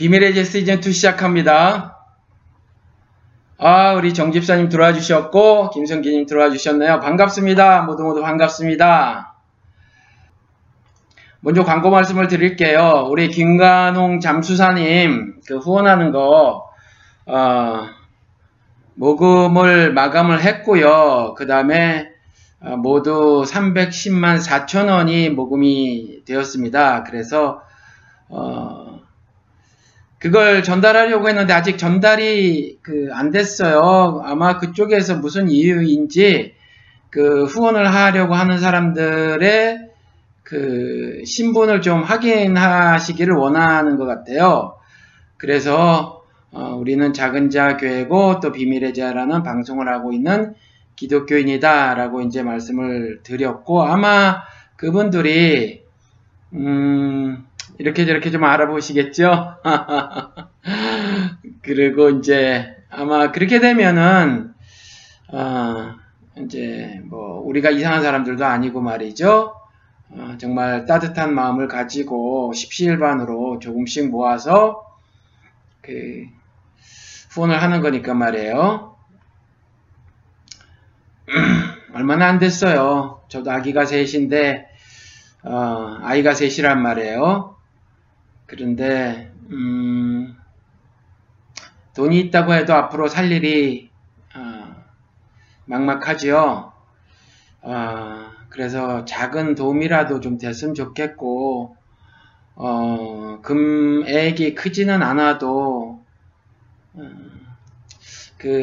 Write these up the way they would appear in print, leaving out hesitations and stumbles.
비밀의 제 시즌2 시작합니다. 우리 정집사님 들어와 주셨고 김성기님 들어와 주셨네요. 반갑습니다. 모두 반갑습니다. 먼저 광고 말씀을 드릴게요. 우리 김관홍 잠수사님 후원하는 거 모금을 마감을 했고요. 그 다음에 모두 310만 4천원이 모금이 되었습니다. 그래서 그걸 전달하려고 했는데 아직 전달이 안 됐어요. 아마 그쪽에서 무슨 이유인지 후원을 하려고 하는 사람들의 신분을 좀 확인하시기를 원하는 것 같아요. 그래서 우리는 작은 자 교회고 또 비밀의 제라는 방송을 하고 있는 기독교인이다 라고 이제 말씀을 드렸고, 아마 그분들이 이렇게 저렇게 좀 알아보시겠죠. 그리고 이제 아마 그렇게 되면은 이제 뭐 우리가 이상한 사람들도 아니고 말이죠. 정말 따뜻한 마음을 가지고 십시일반으로 조금씩 모아서 후원을 하는 거니까 말이에요. 얼마나 안 됐어요. 저도 아기가 셋인데 아이가 셋이란 말이에요. 그런데 돈이 있다고 해도 앞으로 살 일이 막막하지요. 그래서 작은 도움이라도 좀 됐으면 좋겠고, 금액이 크지는 않아도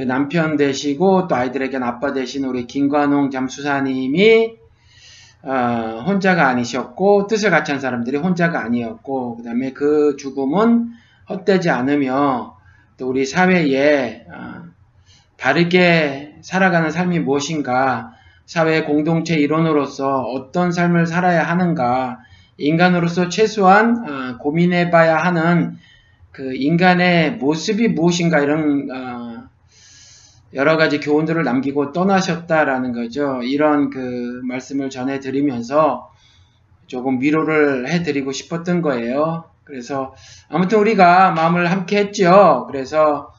남편 되시고 또 아이들에겐 아빠 되신 우리 김관홍 잠수사님이 혼자가 아니셨고, 뜻을 같이 한 사람들이 혼자가 아니었고, 그 다음에 그 죽음은 헛되지 않으며 또 우리 사회에 바르게 살아가는 삶이 무엇인가, 사회 공동체 일원으로서 어떤 삶을 살아야 하는가, 인간으로서 최소한 고민해봐야 하는 인간의 모습이 무엇인가, 이런 여러가지 교훈들을 남기고 떠나셨다라는 거죠. 이런 말씀을 전해드리면서 조금 위로를 해드리고 싶었던 거예요. 그래서 아무튼 우리가 마음을 함께 했죠. 그래서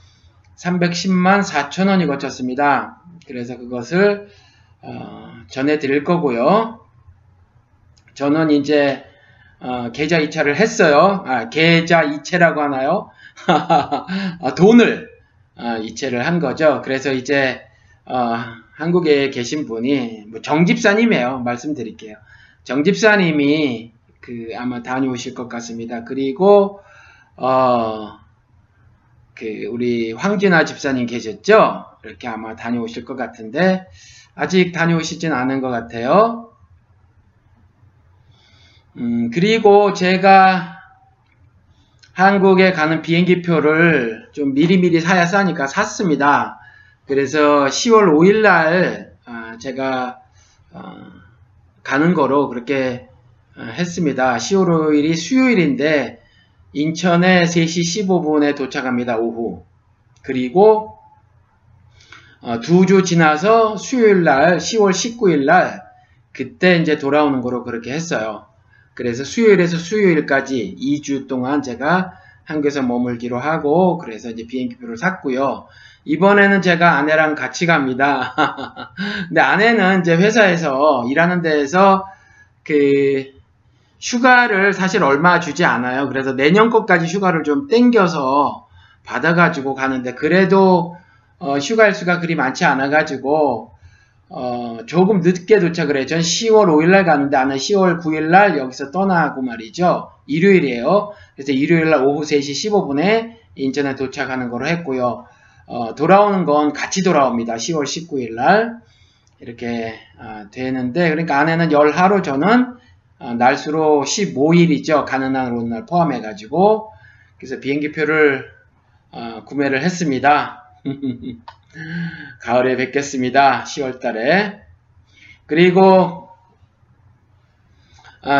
310만 4천원이 거쳤습니다. 그래서 그것을 전해드릴 거고요. 저는 이제 계좌 이체를 했어요. 계좌 이체라고 하나요? 돈을 이체를 한 거죠. 그래서 이제 한국에 계신 분이 정집사님이에요. 말씀드릴게요. 정집사님이 아마 다녀오실 것 같습니다. 그리고 우리 황진아 집사님 계셨죠? 이렇게 아마 다녀오실 것 같은데 아직 다녀오시진 않은 것 같아요. 그리고 제가 한국에 가는 비행기표를 좀 미리미리 사야 싸니까 샀습니다. 그래서 10월 5일날 제가 가는 거로 그렇게 했습니다. 10월 5일이 수요일인데 인천에 3시 15분에 도착합니다. 오후. 그리고 2주 지나서 수요일날 10월 19일날 그때 이제 돌아오는 거로 그렇게 했어요. 그래서 수요일에서 수요일까지 2주 동안 제가 한국에서 머물기로 하고, 그래서 이제 비행기표를 샀고요. 이번에는 제가 아내랑 같이 갑니다. 근데 아내는 이제 회사에서 일하는 데에서 휴가를 사실 얼마 주지 않아요. 그래서 내년 것까지 휴가를 좀 땡겨서 받아가지고 가는데, 그래도 휴가 일수가 그리 많지 않아가지고 조금 늦게 도착을 해요. 전 10월 5일날 가는데 아는 10월 9일날 여기서 떠나고 말이죠. 일요일이에요. 그래서 일요일날 오후 3시 15분에 인천에 도착하는 거로 했고요. 돌아오는 건 같이 돌아옵니다. 10월 19일날 이렇게 되는데, 그러니까 아내는 열하로 저는 날수로 15일이죠. 가는 날 오는 날 포함해 가지고. 그래서 비행기표를 구매를 했습니다. 가을에 뵙겠습니다. 10월달에. 그리고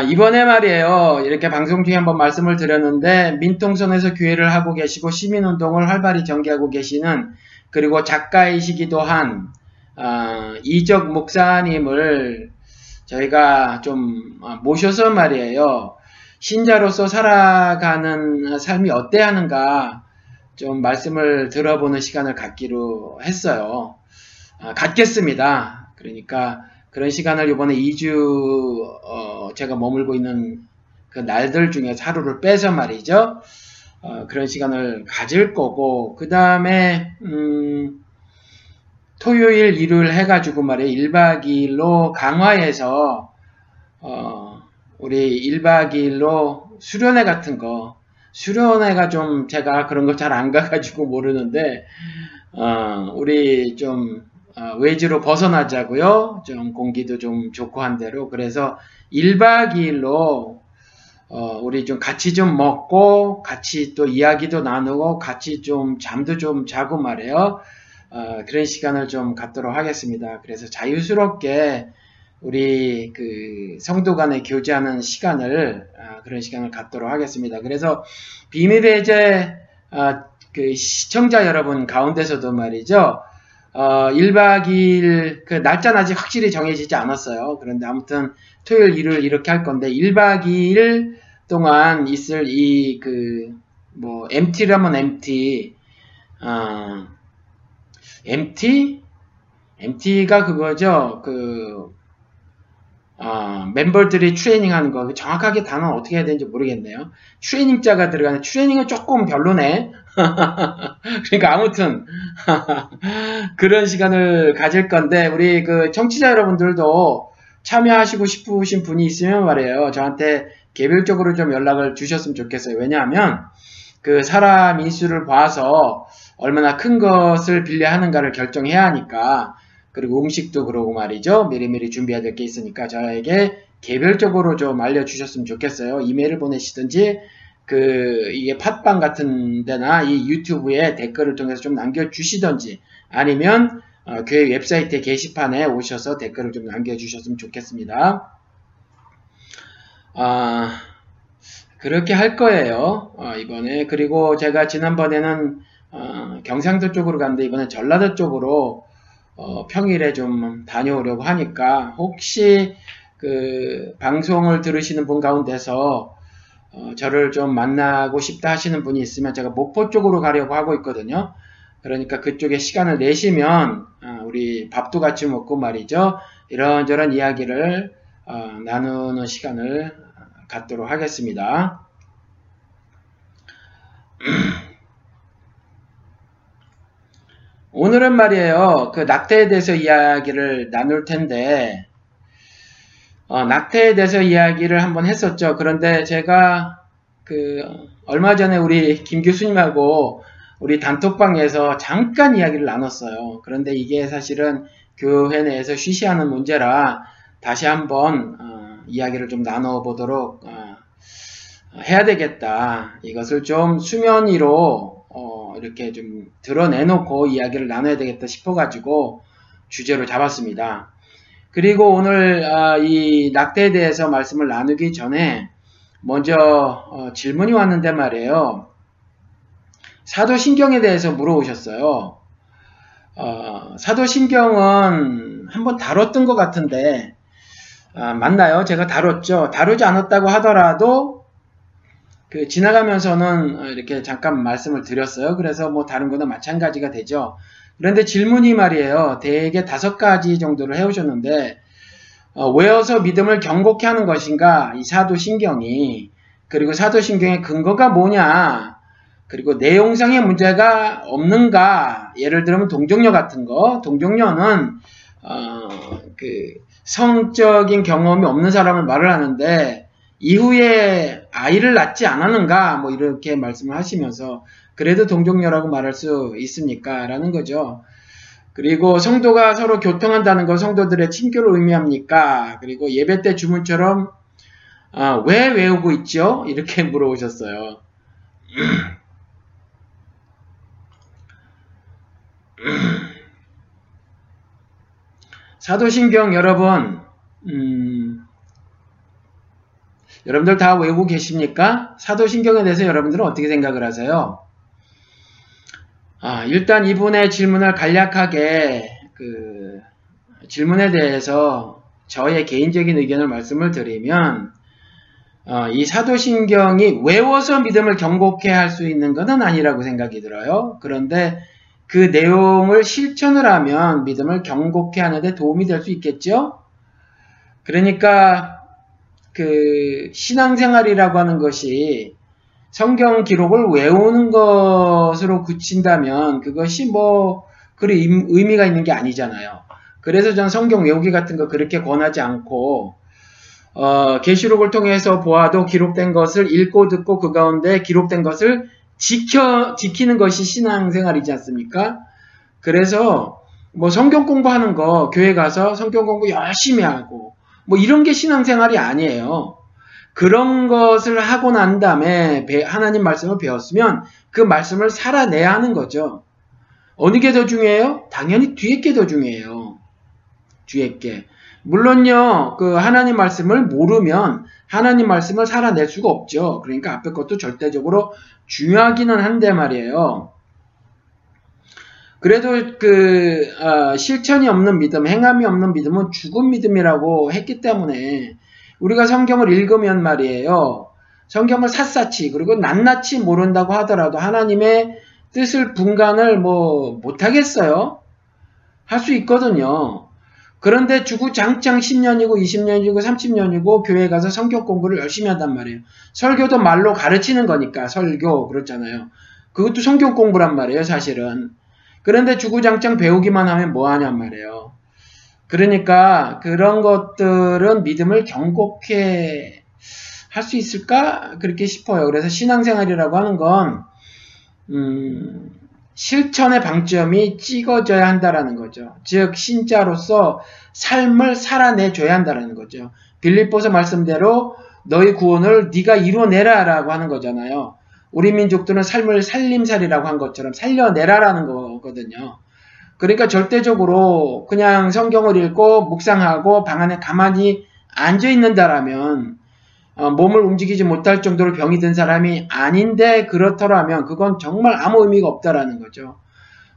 이번에 말이에요. 이렇게 방송 중에 한번 말씀을 드렸는데, 민통선에서 교회를 하고 계시고 시민운동을 활발히 전개하고 계시는, 그리고 작가이시기도 한 이적 목사님을 저희가 좀 모셔서 말이에요. 신자로서 살아가는 삶이 어때 하는가 좀 말씀을 들어보는 시간을 갖기로 했어요. 갖겠습니다. 그러니까 그런 시간을 이번에 2주 제가 머물고 있는 그 날들 중에 하루를 빼서 말이죠. 그런 시간을 가질 거고, 그 다음에 토요일, 일요일 해가지고 말이에요. 1박 2일로 강화해서 우리 1박 2일로 수련회 같은 거, 수련회가 좀 제가 그런 거 잘 안 가가지고 모르는데 우리 좀 외지로 벗어나자고요. 좀 공기도 좀 좋고 한 대로. 그래서 1박 2일로 우리 좀 같이 좀 먹고 같이 또 이야기도 나누고 같이 좀 잠도 좀 자고 말이에요. 그런 시간을 좀 갖도록 하겠습니다. 그래서 자유스럽게 우리 그 성도 간에 교제하는 시간을 그런 시간을 갖도록 하겠습니다. 그래서 비밀의 제 그 시청자 여러분 가운데서도 말이죠. 1박 2일 그 날짜는 아직 확실히 정해지지 않았어요. 그런데 아무튼 토요일, 일요일 이렇게 할 건데 1박 2일 동안 있을 이 그 뭐 MT라면 MT MT가 그거죠. 그 멤버들이 트레이닝 하는 거. 정확하게 단어는 어떻게 해야 되는지 모르겠네요. 트레이닝자가 들어가는 트레이닝은 조금 별로네. 그러니까 아무튼 그런 시간을 가질 건데 우리 그 청취자 여러분들도 참여하시고 싶으신 분이 있으면 말이에요. 저한테 개별적으로 좀 연락을 주셨으면 좋겠어요. 왜냐하면 그 사람 인수를 봐서 얼마나 큰 것을 빌려하는가를 결정해야 하니까, 그리고 음식도 그러고 말이죠. 미리미리 준비해야 될 게 있으니까 저에게 개별적으로 좀 알려주셨으면 좋겠어요. 이메일을 보내시든지 그 이게 팟빵 같은 데나 이 유튜브에 댓글을 통해서 좀 남겨주시든지, 아니면 교회 웹사이트 게시판에 오셔서 댓글을 좀 남겨주셨으면 좋겠습니다. 그렇게 할 거예요. 이번에. 그리고 제가 지난번에는 경상도 쪽으로 갔는데 이번에 전라도 쪽으로 평일에 좀 다녀오려고 하니까, 혹시 그 방송을 들으시는 분 가운데서 저를 좀 만나고 싶다 하시는 분이 있으면 제가 목포 쪽으로 가려고 하고 있거든요. 그러니까 그쪽에 시간을 내시면 우리 밥도 같이 먹고 말이죠. 이런저런 이야기를 나누는 시간을 갖도록 하겠습니다. 오늘은 말이에요. 그 낙태에 대해서 이야기를 나눌 텐데, 낙태에 대해서 이야기를 한번 했었죠. 그런데 제가 그 얼마 전에 우리 김 교수님하고 우리 단톡방에서 잠깐 이야기를 나눴어요. 그런데 이게 사실은 교회 내에서 쉬쉬하는 문제라 다시 한번 이야기를 좀 나눠보도록 해야 되겠다. 이것을 좀 수면 위로 이렇게 좀 드러내놓고 이야기를 나눠야 되겠다 싶어가지고 주제로 잡았습니다. 그리고 오늘 이 낙태에 대해서 말씀을 나누기 전에 먼저 질문이 왔는데 말이에요. 사도신경에 대해서 물어오셨어요. 사도신경은 한번 다뤘던 것 같은데 맞나요? 제가 다뤘죠. 다루지 않았다고 하더라도 그 지나가면서는 이렇게 잠깐 말씀을 드렸어요. 그래서 뭐 다른 거는 마찬가지가 되죠. 그런데 질문이 말이에요. 대개 5가지 정도를 해오셨는데, 외워서 믿음을 견고케 하는 것인가? 이 사도신경이. 그리고 사도신경의 근거가 뭐냐? 그리고 내용상의 문제가 없는가? 예를 들면 동정녀 같은 거. 동정녀는 그 성적인 경험이 없는 사람을 말을 하는데 이후에 아이를 낳지 않았는가? 뭐 이렇게 말씀을 하시면서 그래도 동정녀라고 말할 수 있습니까? 라는 거죠. 그리고 성도가 서로 교통한다는 건 성도들의 친교를 의미합니까? 그리고 예배 때 주문처럼 왜 외우고 있죠? 이렇게 물어보셨어요. 사도신경 여러분, 여러분들 다 외우고 계십니까? 사도신경에 대해서 여러분들은 어떻게 생각을 하세요? 일단 이분의 질문을 간략하게 그 질문에 대해서 저의 개인적인 의견을 말씀을 드리면, 이 사도신경이 외워서 믿음을 경고케 할 수 있는 것은 아니라고 생각이 들어요. 그런데 그 내용을 실천을 하면 믿음을 경고케 하는데 도움이 될 수 있겠죠. 그러니까 그 신앙생활이라고 하는 것이 성경 기록을 외우는 것으로 그친다면 그것이 뭐 그리 의미가 있는 게 아니잖아요. 그래서 전 성경 외우기 같은 거 그렇게 권하지 않고 계시록을 통해서 보아도 기록된 것을 읽고 듣고 그 가운데 기록된 것을 지키는 것이 신앙생활이지 않습니까? 그래서 뭐 성경 공부하는 거 교회 가서 성경 공부 열심히 하고 뭐 이런 게 신앙생활이 아니에요. 그런 것을 하고 난 다음에 하나님 말씀을 배웠으면 그 말씀을 살아내야 하는 거죠. 어느 게 더 중요해요? 당연히 뒤에 게 더 중요해요. 뒤에 게. 물론요, 그 하나님 말씀을 모르면 하나님 말씀을 살아낼 수가 없죠. 그러니까 앞에 것도 절대적으로 중요하기는 한데 말이에요. 그래도 그 실천이 없는 믿음, 행함이 없는 믿음은 죽은 믿음이라고 했기 때문에 우리가 성경을 읽으면 말이에요. 성경을 샅샅이 그리고 낱낱이 모른다고 하더라도 하나님의 뜻을 분간을 뭐 못하겠어요? 할 수 있거든요. 그런데 주구장창 10년이고 20년이고 30년이고 교회에 가서 성경 공부를 열심히 한단 말이에요. 설교도 말로 가르치는 거니까 설교 그렇잖아요. 그것도 성경 공부란 말이에요 사실은. 그런데 주구장창 배우기만 하면 뭐하냔 말이에요. 그러니까 그런 것들은 믿음을 경고케 할 수 있을까? 그렇게 싶어요. 그래서 신앙생활이라고 하는 건 실천의 방점이 찍어져야 한다라는 거죠. 즉 신자로서 삶을 살아내줘야 한다라는 거죠. 빌립보서 말씀대로 너희 구원을 네가 이뤄내라 라고 하는 거잖아요. 우리 민족들은 삶을 살림살이라고 한 것처럼 살려내라라는 거거든요. 그러니까 절대적으로 그냥 성경을 읽고 묵상하고 방 안에 가만히 앉아있는다라면 몸을 움직이지 못할 정도로 병이 든 사람이 아닌데 그렇더라면 그건 정말 아무 의미가 없다라는 거죠.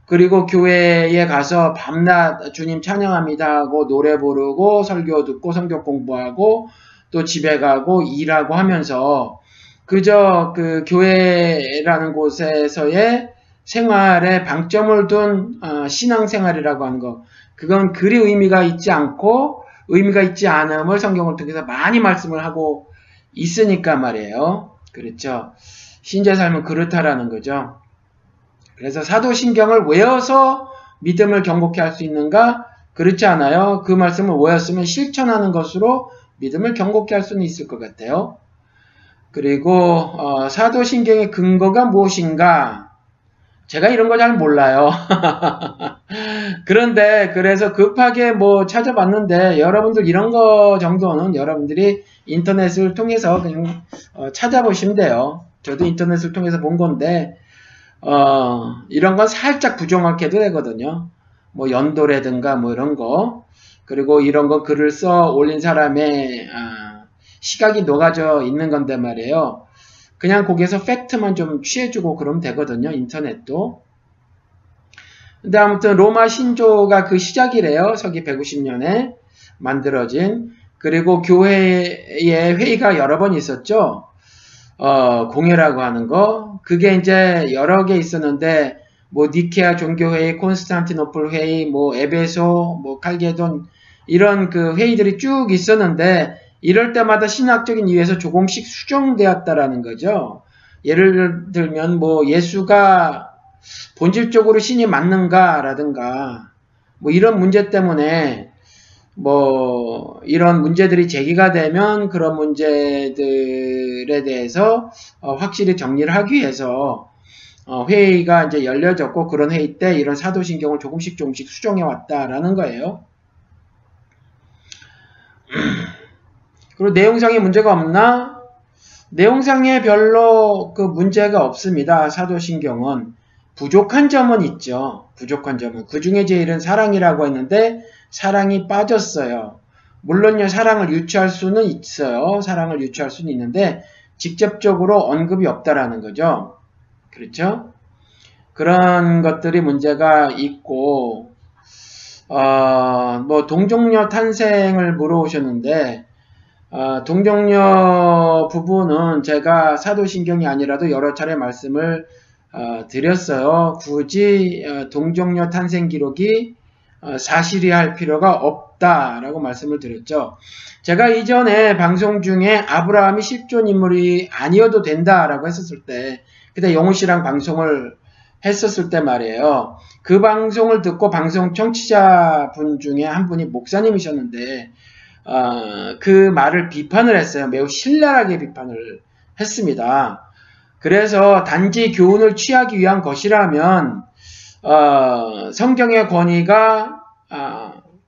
그리고 교회에 가서 밤낮 주님 찬양합니다 하고 노래 부르고 설교 듣고 성경 공부하고 또 집에 가고 일하고 하면서 그저 그 교회라는 곳에서의 생활에 방점을 둔 신앙생활이라고 하는 것, 그건 그리 의미가 있지 않고 의미가 있지 않음을 성경을 통해서 많이 말씀을 하고 있으니까 말이에요. 그렇죠. 신자의 삶은 그렇다라는 거죠. 그래서 사도신경을 외워서 믿음을 경고케 할 수 있는가? 그렇지 않아요. 그 말씀을 외웠으면 실천하는 것으로 믿음을 경고케 할 수는 있을 것 같아요. 그리고 사도신경의 근거가 무엇인가? 제가 이런 거 잘 몰라요. 그런데 그래서 급하게 뭐 찾아봤는데 여러분들 이런 거 정도는 여러분들이 인터넷을 통해서 그냥 찾아보시면 돼요. 저도 인터넷을 통해서 본 건데 이런 건 살짝 부정확해도 되거든요. 뭐 연도라든가 뭐 이런 거, 그리고 이런 거 글을 써 올린 사람의 시각이 녹아져 있는 건데 말이에요. 그냥 거기에서 팩트만 좀 취해주고 그러면 되거든요. 인터넷도. 근데 아무튼 로마 신조가 그 시작이래요. 서기 150년에 만들어진. 그리고 교회에 회의가 여러 번 있었죠. 공회라고 하는 거. 그게 이제 여러 개 있었는데 뭐 니케아 종교회의, 콘스탄티노플 회의, 뭐 에베소, 뭐 칼게돈 이런 그 회의들이 쭉 있었는데 이럴 때마다 신학적인 이유에서 조금씩 수정되었다라는 거죠. 예를 들면 뭐 예수가 본질적으로 신이 맞는가라든가 뭐 이런 문제 때문에 뭐 이런 문제들이 제기가 되면 그런 문제들에 대해서 확실히 정리를 하기 위해서 회의가 이제 열려졌고 그런 회의 때 이런 사도신경을 조금씩 수정해 왔다라는 거예요. 그리고 내용상에 문제가 없나? 내용상에 별로 그 문제가 없습니다. 사도신경은. 부족한 점은 있죠. 부족한 점은. 그 중에 제일은 사랑이라고 했는데 사랑이 빠졌어요. 물론요, 사랑을 유추할 수는 있어요. 사랑을 유추할 수는 있는데 직접적으로 언급이 없다라는 거죠. 그렇죠? 그런 것들이 문제가 있고 뭐 동정녀 탄생을 물어오셨는데 동정녀 부분은 제가 사도신경이 아니라도 여러 차례 말씀을 드렸어요. 굳이 동정녀 탄생 기록이 사실이 할 필요가 없다라고 말씀을 드렸죠. 제가 이전에 방송 중에 아브라함이 10존 인물이 아니어도 된다라고 했었을 때, 그때 영우 씨랑 방송을 했었을 때 말이에요. 그 방송을 듣고 방송 청취자분 중에 한 분이 목사님이셨는데 그 말을 비판을 했어요. 매우 신랄하게 비판을 했습니다. 그래서 단지 교훈을 취하기 위한 것이라면 성경의 권위가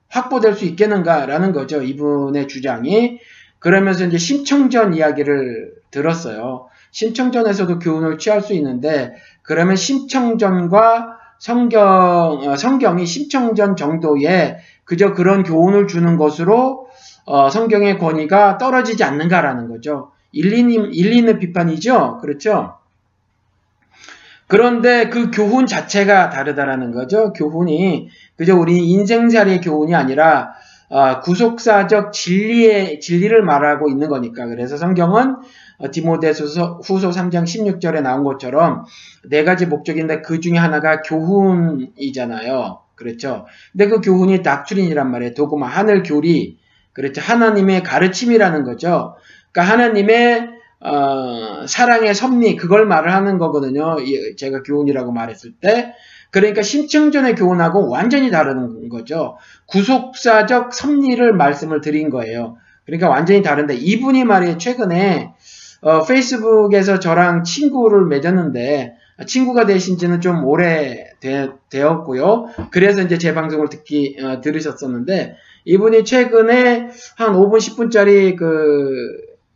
확보될 수 있겠는가라는 거죠. 이분의 주장이. 그러면서 이제 심청전 이야기를 들었어요. 심청전에서도 교훈을 취할 수 있는데, 그러면 심청전과 성경이 심청전 정도의 그저 그런 교훈을 주는 것으로 성경의 권위가 떨어지지 않는가라는 거죠. 일리는 비판이죠. 그렇죠? 그런데 그 교훈 자체가 다르다라는 거죠. 교훈이 그저 우리 인생살이의 교훈이 아니라 구속사적 진리를 말하고 있는 거니까. 그래서 성경은 디모데후서 3장 16절에 나온 것처럼 네 가지 목적인데 그 중에 하나가 교훈이잖아요. 그렇죠? 근데 그 교훈이 닥트린이란 말이에요. 도구마, 하늘 교리. 그렇죠. 하나님의 가르침이라는 거죠. 그러니까 하나님의 사랑의 섭리, 그걸 말을 하는 거거든요. 제가 교훈이라고 말했을 때. 그러니까 심층전의 교훈하고 완전히 다른 거죠. 구속사적 섭리를 말씀을 드린 거예요. 그러니까 완전히 다른데, 이분이 말이에요. 최근에 페이스북에서 저랑 친구를 맺었는데, 친구가 되신 지는 좀 오래 되었고요. 그래서 이제 제 방송을 들으셨었는데, 이분이 최근에 한 5분, 10분짜리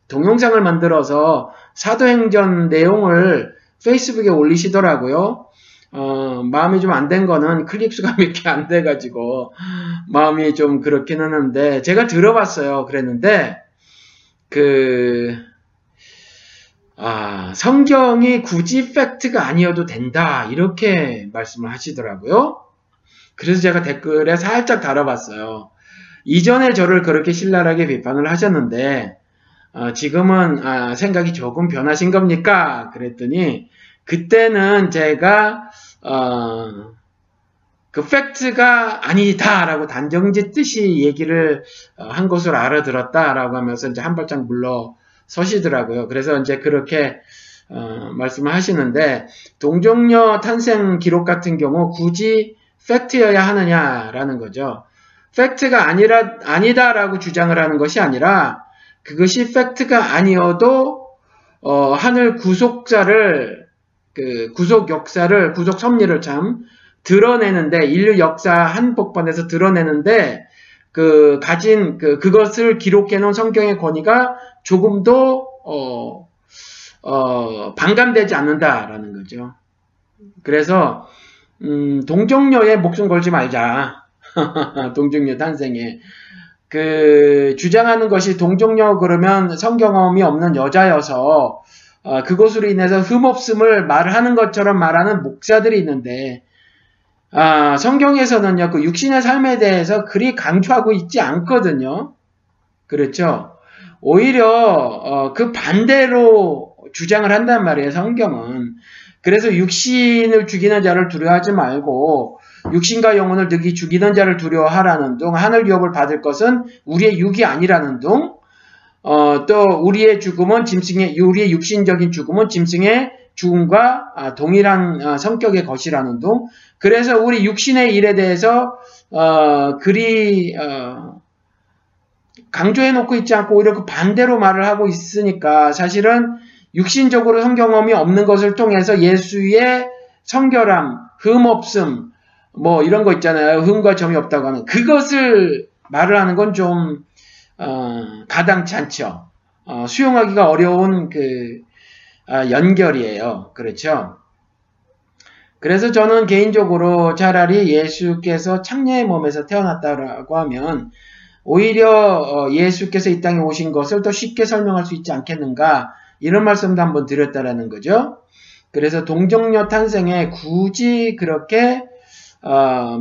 동영상을 만들어서 사도행전 내용을 페이스북에 올리시더라고요. 마음이 좀 안 된 거는 클릭수가 몇 개 안 돼가지고, 마음이 좀 그렇긴 하는데, 제가 들어봤어요. 그랬는데, 성경이 굳이 팩트가 아니어도 된다, 이렇게 말씀을 하시더라고요. 그래서 제가 댓글에 살짝 달아봤어요. 이전에 저를 그렇게 신랄하게 비판을 하셨는데 지금은 생각이 조금 변하신 겁니까? 그랬더니 그때는 제가 그 팩트가 아니다라고 단정짓듯이 얘기를 한 것으로 알아들었다라고 하면서 이제 한 발짝 물러 서시더라고요. 그래서 이제 그렇게 말씀을 하시는데, 동정녀 탄생 기록 같은 경우 굳이 팩트여야 하느냐라는 거죠. 팩트가 아니다라고 주장을 하는 것이 아니라, 그것이 팩트가 아니어도 하늘 구속 역사를, 구속 섭리를 드러내는데, 인류 역사 한복판에서 드러내는데 그것을 기록해놓은 성경의 권위가 조금도 반감되지 않는다라는 거죠. 그래서 동정녀에 목숨 걸지 말자. 동정녀 탄생에 주장하는 것이, 동정녀 그러면 성경험이 없는 여자여서 그것으로 인해서 흠없음을 말하는 것처럼 말하는 목사들이 있는데, 성경에서는요, 그 육신의 삶에 대해서 그리 강조하고 있지 않거든요. 그렇죠? 오히려, 그 반대로 주장을 한단 말이에요, 성경은. 그래서 육신을 죽이는 자를 두려워하지 말고, 육신과 영혼을 능히 죽이는 자를 두려워하라는 둥, 하늘 유업을 받을 것은 우리의 육이 아니라는 둥, 또 우리의 육신적인 죽음은 짐승의 죽음과 동일한 성격의 것이라는 둥. 그래서 우리 육신의 일에 대해서 그리 강조해 놓고 있지 않고 오히려 그 반대로 말을 하고 있으니까, 사실은 육신적으로 성경험이 없는 것을 통해서 예수의 성결함, 흠없음, 뭐 이런 거 있잖아요. 흠과 점이 없다고 하는 그것을 말을 하는 건 좀 가당치 않죠. 수용하기가 어려운 연결이에요. 그렇죠? 그래서 저는 개인적으로 차라리 예수께서 창녀의 몸에서 태어났다라고 하면 오히려 예수께서 이 땅에 오신 것을 더 쉽게 설명할 수 있지 않겠는가, 이런 말씀도 한번 드렸다라는 거죠. 그래서 동정녀 탄생에 굳이 그렇게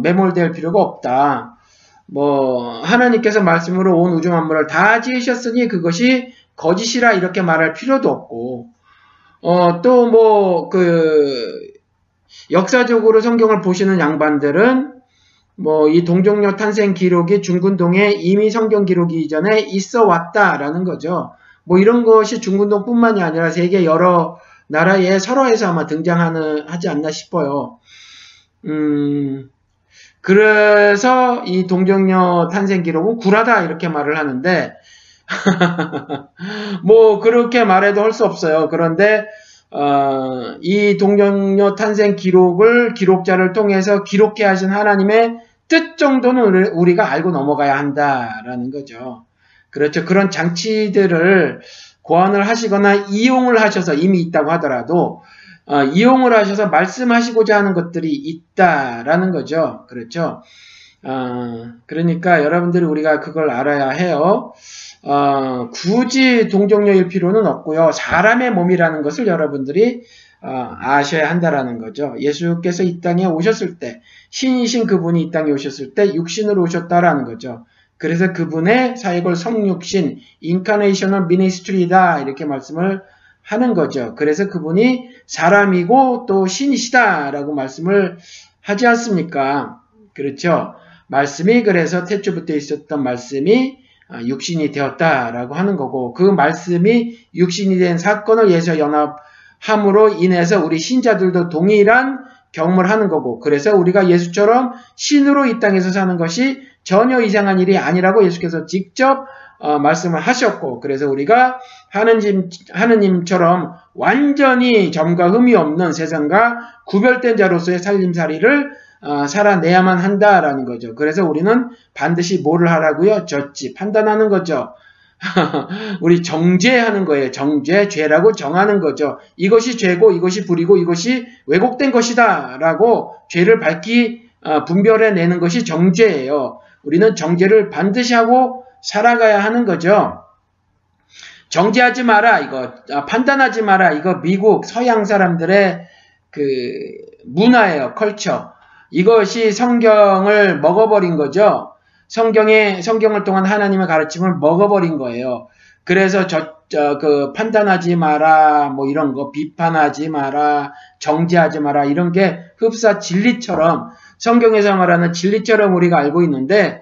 매몰될 필요가 없다. 하나님께서 말씀으로 온 우주 만물을 다 지으셨으니 그것이 거짓이라 이렇게 말할 필요도 없고, 또 역사적으로 성경을 보시는 양반들은 이 동정녀 탄생 기록이 중근동에 이미 성경 기록이 이전에 있어 왔다라는 거죠. 이런 것이 중근동 뿐만이 아니라 세계 여러 나라의 설화에서 아마 등장하지 않나 싶어요. 그래서 이 동정녀 탄생 기록은 구라다 이렇게 말을 하는데 그렇게 말해도 할 수 없어요. 그런데 이 동정녀 탄생 기록을 기록자를 통해서 기록해 하신 하나님의 뜻 정도는 우리가 알고 넘어가야 한다라는 거죠. 그렇죠. 그런 장치들을 고안을 하시거나 이용을 하셔서 이미 있다고 하더라도 이용을 하셔서 말씀하시고자 하는 것들이 있다라는 거죠. 그렇죠. 그러니까 여러분들이 우리가 그걸 알아야 해요. 굳이 동정녀일 필요는 없고요. 사람의 몸이라는 것을 여러분들이 아셔야 한다라는 거죠. 예수께서 이 땅에 오셨을 때 신이신 그분이 이 땅에 오셨을 때 육신으로 오셨다라는 거죠. 그래서 그분의 사역을 성육신, 인카네이셔널 미니스트리다 이렇게 말씀을 하는 거죠. 그래서 그분이 사람이고 또 신이시다라고 말씀을 하지 않습니까? 그렇죠. 말씀이 그래서 태초부터 있었던 말씀이 육신이 되었다라고 하는 거고 그 말씀이 육신이 된 사건을 예수 연합함으로 인해서 우리 신자들도 동일한 경험을 하는 거고 그래서 우리가 예수처럼 신으로 이 땅에서 사는 것이 전혀 이상한 일이 아니라고 예수께서 직접 말씀을 하셨고 그래서 우리가 하느님처럼 완전히 점과 흠이 없는 세상과 구별된 자로서의 살림살이를 살아내야만 한다라는 거죠. 그래서 우리는 반드시 뭐를 하라고요? 젖지 판단하는 거죠. 우리 정죄하는 거예요. 정죄, 죄라고 정하는 거죠. 이것이 죄고 이것이 불이고 이것이 왜곡된 것이다 라고 죄를 밝히 분별해내는 것이 정죄예요. 우리는 정죄를 반드시 하고 살아가야 하는 거죠. 정죄하지 마라 이거 판단하지 마라 이거 미국 서양 사람들의 문화예요. 컬처. 이것이 성경을 먹어버린 거죠. 성경을 통한 하나님의 가르침을 먹어버린 거예요. 그래서 판단하지 마라, 이런 거, 비판하지 마라, 정죄하지 마라, 이런 게 흡사 진리처럼, 성경에서 말하는 진리처럼 우리가 알고 있는데,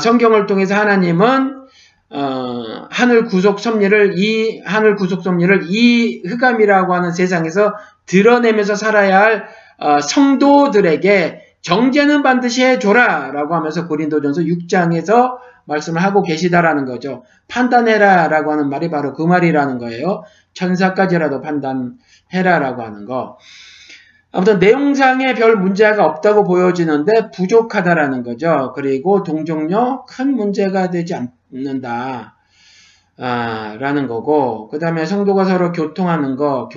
성경을 통해서 하나님은, 하늘 구속 섭리를 이 흑암이라고 하는 세상에서 드러내면서 살아야 할 성도들에게 정죄는 반드시 해줘라 라고 하면서 고린도전서 6장에서 말씀을 하고 계시다라는 거죠. 판단해라 라고 하는 말이 바로 그 말이라는 거예요. 천사까지라도 판단해라 라고 하는 거. 아무튼 내용상에 별 문제가 없다고 보여지는데 부족하다라는 거죠. 그리고 동정녀 큰 문제가 되지 않는다 라는 거고 그 다음에 성도가 서로 교통하는 거,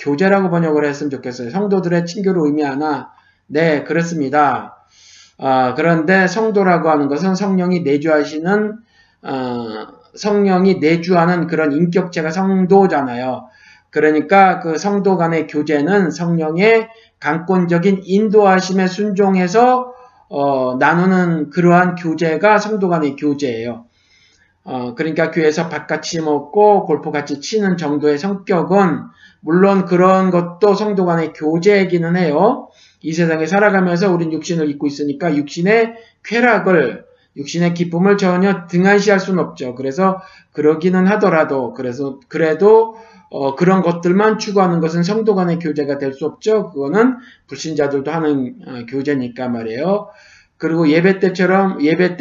교제라고 번역을 했으면 좋겠어요. 성도들의 친교를 의미하나? 네, 그렇습니다. 그런데 성도라고 하는 것은 성령이 내주하는 그런 인격체가 성도잖아요. 그러니까 그 성도 간의 교제는 성령의 강권적인 인도하심에 순종해서 나누는 그러한 교제가 성도 간의 교제예요. 그러니까 교회에서 밥 같이 먹고 골프 같이 치는 정도의 성격은 물론 그런 것도 성도 간의 교제이기는 해요. 이 세상에 살아가면서 우린 육신을 입고 있으니까 육신의 쾌락을, 육신의 기쁨을 전혀 등한시할 수는 없죠. 그래서 그러기는 하더라도, 그런 것들만 추구하는 것은 성도 간의 교제가 될 수 없죠. 그거는 불신자들도 하는 교제니까 말이에요. 그리고 예배 때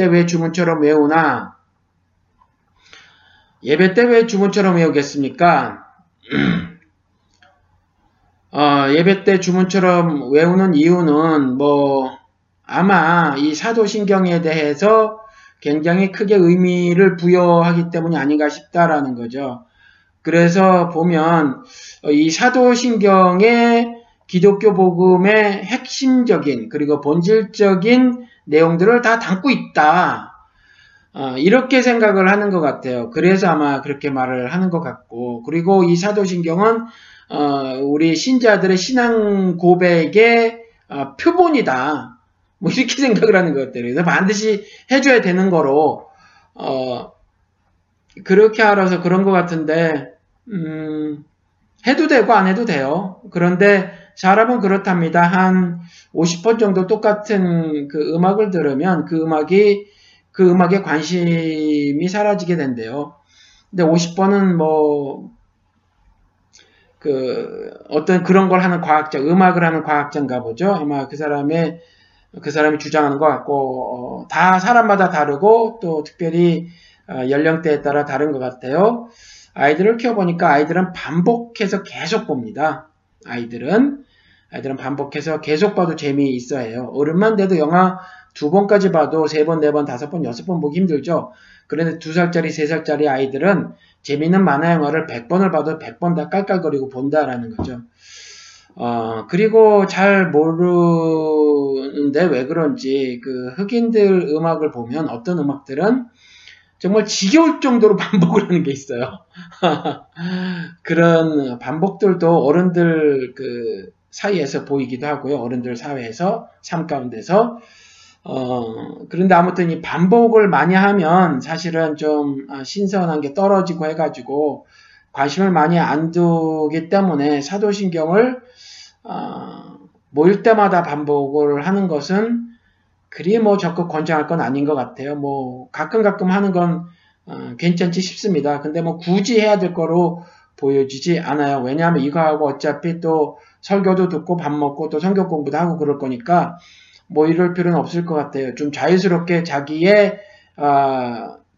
왜 주문처럼 외우나? 예배 때 왜 주문처럼 외우겠습니까? 예배 때 주문처럼 외우는 이유는 아마 이 사도신경에 대해서 굉장히 크게 의미를 부여하기 때문이 아닌가 싶다라는 거죠. 그래서 보면 이 사도신경의 기독교 복음의 핵심적인 그리고 본질적인 내용들을 다 담고 있다. 이렇게 생각을 하는 것 같아요. 그래서 아마 그렇게 말을 하는 것 같고 그리고 이 사도신경은 우리 신자들의 신앙 고백의 표본이다. 뭐 이렇게 생각을 하는 것 같아요. 그래서 반드시 해줘야 되는 거로 그렇게 알아서 그런 것 같은데 해도 되고 안 해도 돼요. 그런데 사람은 그렇답니다. 한 50번 정도 똑같은 그 음악을 들으면 그 음악에 관심이 사라지게 된대요. 근데 50번은 뭐 어떤 그런 걸 하는 과학자, 음악을 하는 과학자인가 보죠. 아마 그 사람이 주장하는 것 같고, 다 사람마다 다르고 또 특별히 연령대에 따라 다른 것 같아요. 아이들을 키워보니까 아이들은 반복해서 계속 봅니다. 아이들은 반복해서 계속 봐도 재미있어 해요. 어른만 돼도 영화 2번까지 봐도 3번, 4번, 5번, 6번 보기 힘들죠. 그런데 2살짜리, 3살짜리 아이들은 재미있는 만화 영화를 100번을 봐도 100번 다 깔깔거리고 본다라는 거죠. 그리고 잘 모르는데 왜 그런지 그 흑인들 음악을 보면 어떤 음악들은 정말 지겨울 정도로 반복을 하는 게 있어요. 그런 반복들도 어른들 그 사이에서 보이기도 하고요. 어른들 사회에서, 삶 가운데서. 그런데 아무튼 이 반복을 많이 하면 사실은 좀 신선한 게 떨어지고 해가지고 관심을 많이 안 두기 때문에 사도신경을 모일 때마다 반복을 하는 것은 그리 뭐 적극 권장할 건 아닌 것 같아요. 뭐 가끔 하는 건 괜찮지 싶습니다. 근데 뭐 굳이 해야 될 거로 보여지지 않아요. 왜냐하면 이거 하고 어차피 또 설교도 듣고 밥 먹고 또 성경 공부도 하고 그럴 거니까 뭐 이럴 필요는 없을 것 같아요. 좀 자유스럽게 자기의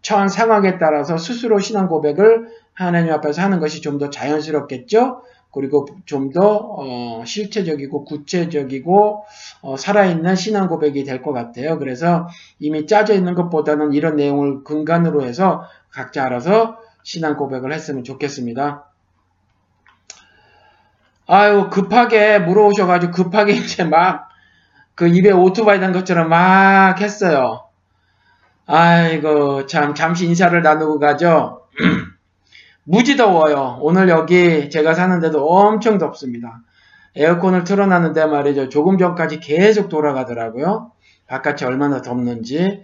처한 상황에 따라서 스스로 신앙 고백을 하나님 앞에서 하는 것이 좀 더 자연스럽겠죠. 그리고 좀 더 실체적이고 구체적이고 살아있는 신앙 고백이 될 것 같아요. 그래서 이미 짜져 있는 것보다는 이런 내용을 근간으로 해서 각자 알아서 신앙 고백을 했으면 좋겠습니다. 아유, 급하게 물어오셔가지고 급하게 이제 막 그 입에 오토바이 단 것처럼 막 했어요. 아이고 참, 잠시 인사를 나누고 가죠. 무지 더워요. 오늘 여기 제가 사는데도 엄청 덥습니다. 에어컨을 틀어놨는데 말이죠. 조금 전까지 계속 돌아가더라고요. 바깥이 얼마나 덥는지.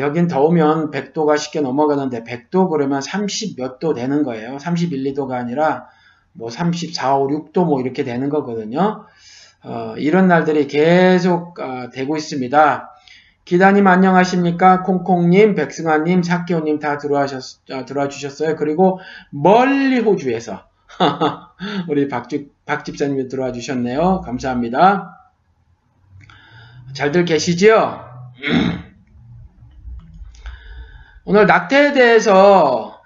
여긴 더우면 100도가 쉽게 넘어가는데 100도 그러면 30 몇 도 되는 거예요. 31, 2도가 아니라 뭐 34, 5, 6도 뭐 이렇게 되는 거거든요. 이런 날들이 계속 되고 있습니다. 기다님 안녕하십니까? 콩콩님, 백승환님, 사키오님 다 들어와 주셨어요. 그리고 멀리 호주에서 우리 박집사님이 들어와 주셨네요. 감사합니다. 잘들 계시지요? 오늘 낙태에 대해서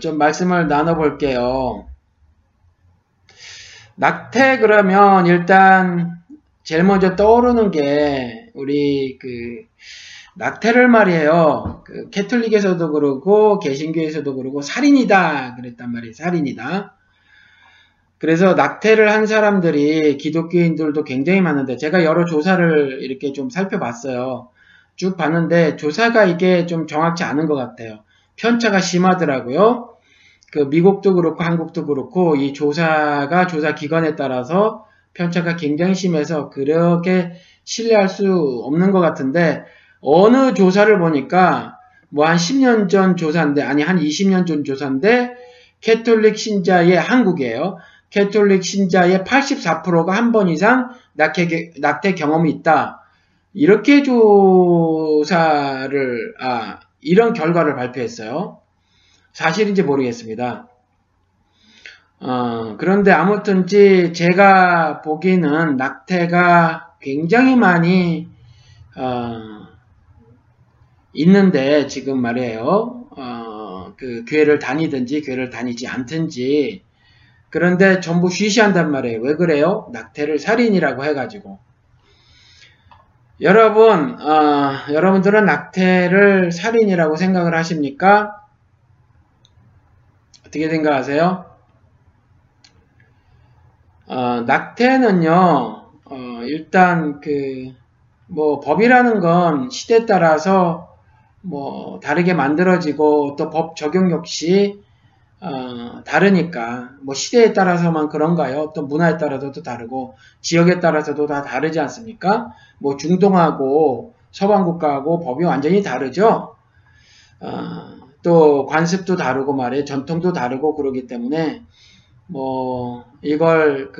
좀 말씀을 나눠볼게요. 낙태 그러면 일단 제일 먼저 떠오르는 게 우리 그 낙태를 말이에요. 그 캐톨릭에서도 그러고 개신교에서도 그러고 살인이다 그랬단 말이에요. 살인이다. 그래서 낙태를 한 사람들이 기독교인들도 굉장히 많은데 제가 여러 조사를 이렇게 좀 살펴봤어요. 쭉 봤는데 조사가 이게 좀 정확치 않은 것 같아요. 편차가 심하더라고요. 그 미국도 그렇고 한국도 그렇고 이 조사 기관에 따라서 편차가 굉장히 심해서 그렇게 신뢰할 수 없는 것 같은데 어느 조사를 보니까 뭐 한 10년 전 조사인데 한 20년 전 조사인데 캐톨릭 신자의 한국이에요. 캐톨릭 신자의 84%가 한 번 이상 낙태 경험이 있다. 이렇게 이런 결과를 발표했어요. 사실인지 모르겠습니다. 그런데 아무튼지 제가 보기에는 낙태가 굉장히 많이 있는데 지금 말이에요. 그 교회를 다니든지 교회를 다니지 않든지 그런데 전부 쉬쉬한단 말이에요. 왜 그래요? 낙태를 살인이라고 해가지고. 여러분들은 낙태를 살인이라고 생각을 하십니까? 어떻게 생각하세요? 낙태는요, 일단 뭐 법이라는 건 시대에 따라서 뭐 다르게 만들어지고 또 법 적용 역시 다르니까, 뭐 시대에 따라서만 그런가요? 어떤 문화에 따라서도 다르고, 지역에 따라서도 다 다르지 않습니까? 뭐 중동하고 서방국가하고 법이 완전히 다르죠? 또 관습도 다르고 말이에요. 전통도 다르고 그러기 때문에, 뭐, 이걸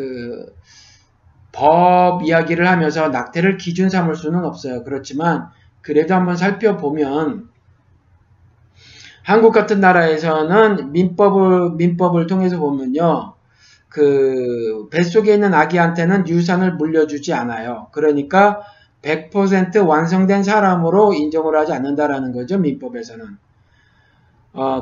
법 이야기를 하면서 낙태를 기준 삼을 수는 없어요. 그렇지만, 그래도 한번 살펴보면, 한국 같은 나라에서는 민법을 통해서 보면요. 뱃속에 있는 아기한테는 유산을 물려주지 않아요. 그러니까 100% 완성된 사람으로 인정을 하지 않는다라는 거죠. 민법에서는.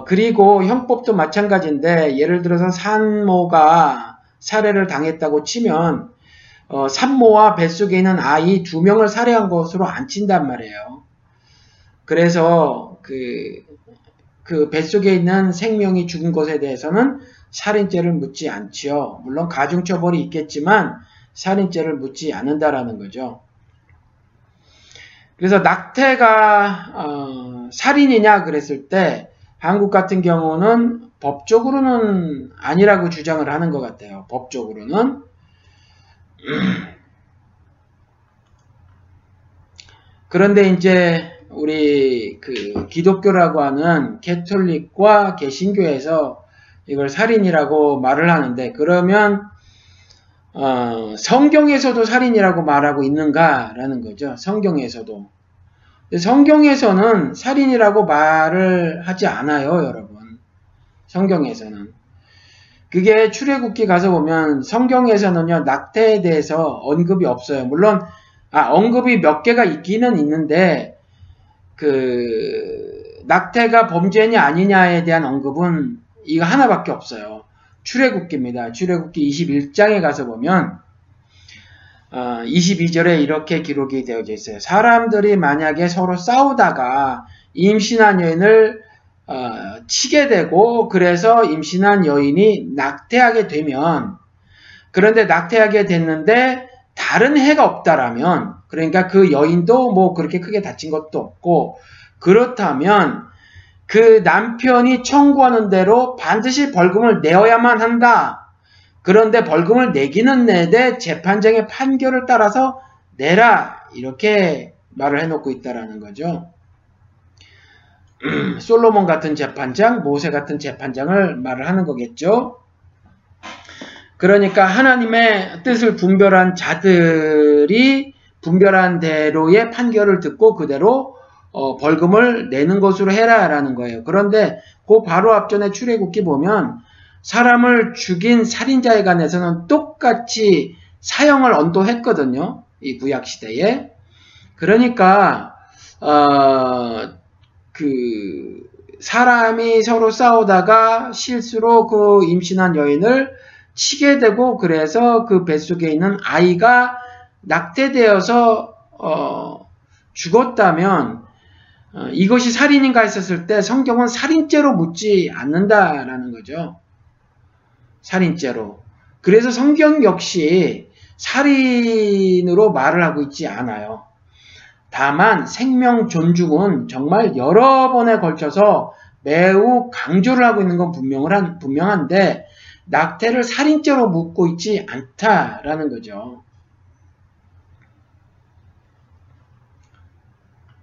그리고 형법도 마찬가지인데, 예를 들어서 산모가 살해를 당했다고 치면, 산모와 뱃속에 있는 아이 2명을 살해한 것으로 안 친단 말이에요. 그래서 그 뱃속에 있는 생명이 죽은 것에 대해서는 살인죄를 묻지 않지요. 물론 가중처벌이 있겠지만 살인죄를 묻지 않는다라는 거죠. 그래서 낙태가 살인이냐 그랬을 때 한국 같은 경우는 법적으로는 아니라고 주장을 하는 것 같아요. 법적으로는. 그런데 이제 우리 기독교라고 하는 가톨릭과 개신교에서 이걸 살인이라고 말을 하는데, 그러면 성경에서도 살인이라고 말하고 있는가라는 거죠. 성경에서도. 성경에서는 살인이라고 말을 하지 않아요, 여러분. 성경에서는. 그게 출애굽기 가서 보면 성경에서는요, 낙태에 대해서 언급이 없어요. 물론 언급이 몇 개가 있기는 있는데, 낙태가 범죄냐 아니냐에 대한 언급은 이거 하나밖에 없어요. 출애굽기입니다. 출애굽기 21장에 가서 보면 22절에 이렇게 기록이 되어져 있어요. 사람들이 만약에 서로 싸우다가 임신한 여인을 치게 되고, 그래서 임신한 여인이 낙태하게 되면, 그런데 낙태하게 됐는데 다른 해가 없다라면, 그러니까 그 여인도 뭐 그렇게 크게 다친 것도 없고, 그렇다면 그 남편이 청구하는 대로 반드시 벌금을 내어야만 한다. 그런데 벌금을 내기는 내되 재판장의 판결을 따라서 내라. 이렇게 말을 해놓고 있다라는 거죠. 솔로몬 같은 재판장, 모세 같은 재판장을 말을 하는 거겠죠. 그러니까 하나님의 뜻을 분별한 자들이 분별한 대로의 판결을 듣고 그대로 벌금을 내는 것으로 해라라는 거예요. 그런데 그 바로 앞전에 출애굽기 보면 사람을 죽인 살인자에 관해서는 똑같이 사형을 언도했거든요. 이 구약 시대에. 그러니까 사람이 서로 싸우다가 실수로 그 임신한 여인을 치게 되고, 그래서 그 뱃속에 있는 아이가 낙태되어서 죽었다면, 이것이 살인인가 했었을 때 성경은 살인죄로 묻지 않는다라는 거죠. 살인죄로. 그래서 성경 역시 살인으로 말을 하고 있지 않아요. 다만 생명 존중은 정말 여러 번에 걸쳐서 매우 강조를 하고 있는 건 분명한데 낙태를 살인죄로 묻고 있지 않다라는 거죠.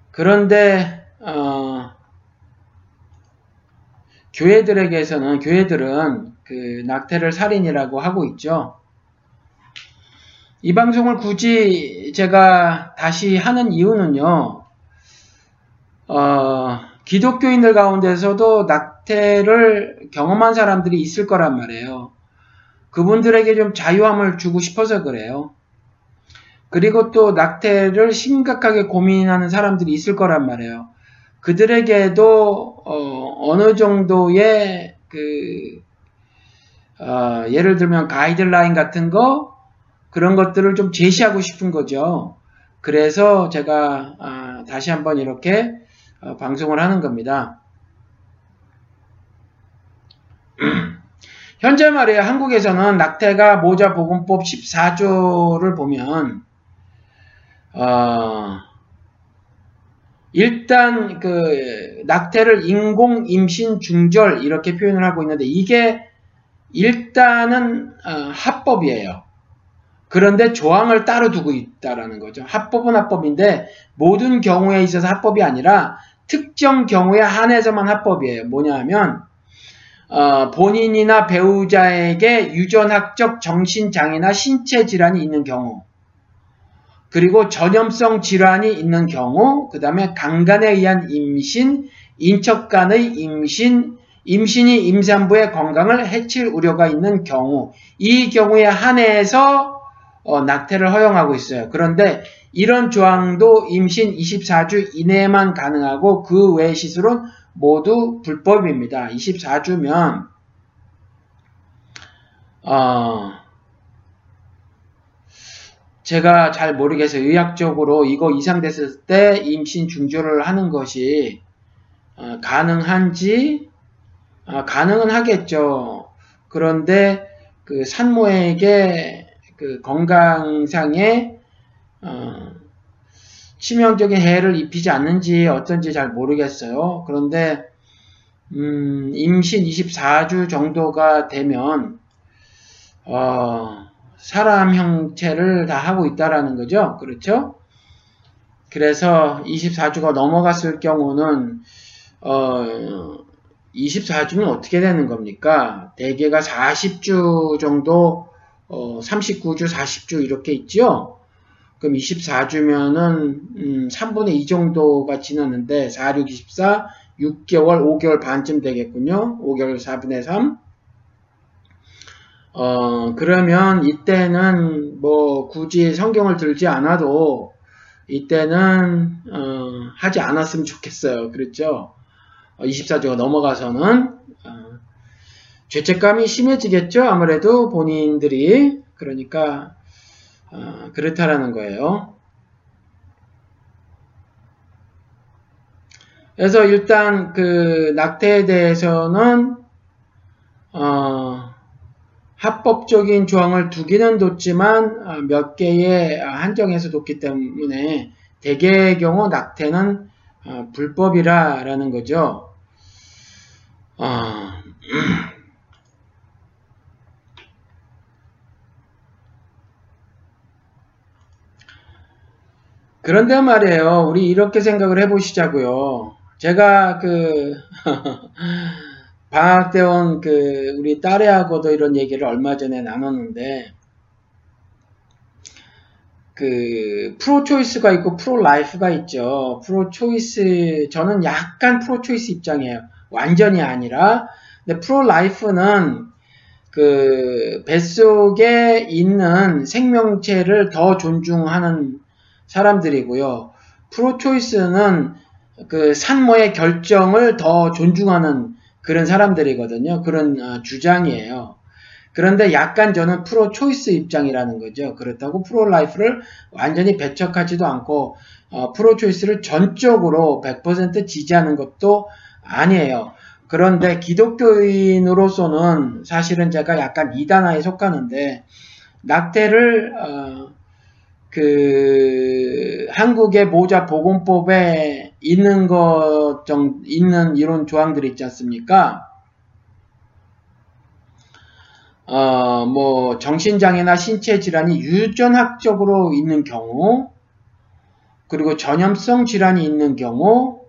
그런데 교회들은 낙태를 살인이라고 하고 있죠. 이 방송을 굳이 제가 다시 하는 이유는요. 기독교인들 가운데서도 낙태를 경험한 사람들이 있을 거란 말이에요. 그분들에게 좀 자유함을 주고 싶어서 그래요. 그리고 또 낙태를 심각하게 고민하는 사람들이 있을 거란 말이에요. 그들에게도 어느 정도의 예를 들면 가이드라인 같은 거, 그런 것들을 좀 제시하고 싶은 거죠. 그래서 제가 다시 한번 이렇게 방송을 하는 겁니다. 현재 말이에요. 한국에서는 낙태가 모자보건법 14조를 보면 일단 그 낙태를 인공 임신 중절 이렇게 표현을 하고 있는데 이게 일단은 합법이에요. 그런데 조항을 따로 두고 있다라는 거죠. 합법은 합법인데 모든 경우에 있어서 합법이 아니라 특정 경우에 한해서만 합법이에요. 뭐냐하면 본인이나 배우자에게 유전학적 정신장애나 신체 질환이 있는 경우, 그리고 전염성 질환이 있는 경우, 그 다음에 강간에 의한 임신, 인척 간의 임신, 임신이 임산부의 건강을 해칠 우려가 있는 경우, 이 경우에 한해서 낙태를 허용하고 있어요. 그런데 이런 조항도 임신 24주 이내에만 가능하고 그 외 시술은 모두 불법입니다. 24주면 제가 잘 모르겠어요. 의학적으로 이거 이상 됐을 때 임신 중절을 하는 것이 가능한지, 가능은 하겠죠. 그런데 그 산모에게 그 건강상에 치명적인 해를 입히지 않는지 어떤지 잘 모르겠어요. 그런데 임신 24주 정도가 되면 사람 형체를 다 하고 있다라는 거죠. 그렇죠? 그래서 24주가 넘어갔을 경우는 24주면 어떻게 되는 겁니까? 대개가 40주 정도, 39주, 40주 이렇게 있죠? 그럼 24주면은 3분의 2 정도가 지났는데 4, 6, 24, 6개월, 5개월 반쯤 되겠군요. 5개월 4분의 3. 그러면 이때는 뭐 굳이 성경을 들지 않아도 이때는 하지 않았으면 좋겠어요. 그렇죠? 24주가 넘어가서는 죄책감이 심해지겠죠. 아무래도 본인들이. 그러니까 그렇다라는 거예요. 그래서 일단 그 낙태에 대해서는 합법적인 조항을 두기는 뒀지만 몇 개의 한정에서 뒀기 때문에 대개의 경우 낙태는 불법이라는 거죠. 그런데 말이에요. 우리 이렇게 생각을 해보시자고요. 제가 그 방학 때 온 그 우리 딸애하고도 이런 얘기를 얼마 전에 나눴는데, 그 프로초이스가 있고 프로라이프가 있죠. 프로초이스, 저는 약간 프로초이스 입장이에요. 완전히 아니라. 근데 프로라이프는 그 뱃속에 있는 생명체를 더 존중하는 사람들이고요. 프로초이스는 그 산모의 결정을 더 존중하는 그런 사람들이거든요. 그런 주장이에요. 그런데 약간 저는 프로초이스 입장이라는 거죠. 그렇다고 프로라이프를 완전히 배척하지도 않고 프로초이스를 전적으로 100% 지지하는 것도 아니에요. 그런데 기독교인으로서는 사실은 제가 약간 이단아에 속하는데, 낙태를 그 한국의 모자 보건법에 있는 것 정 있는 이런 조항들이 있지 않습니까? 뭐 정신장애나 신체 질환이 유전학적으로 있는 경우, 그리고 전염성 질환이 있는 경우,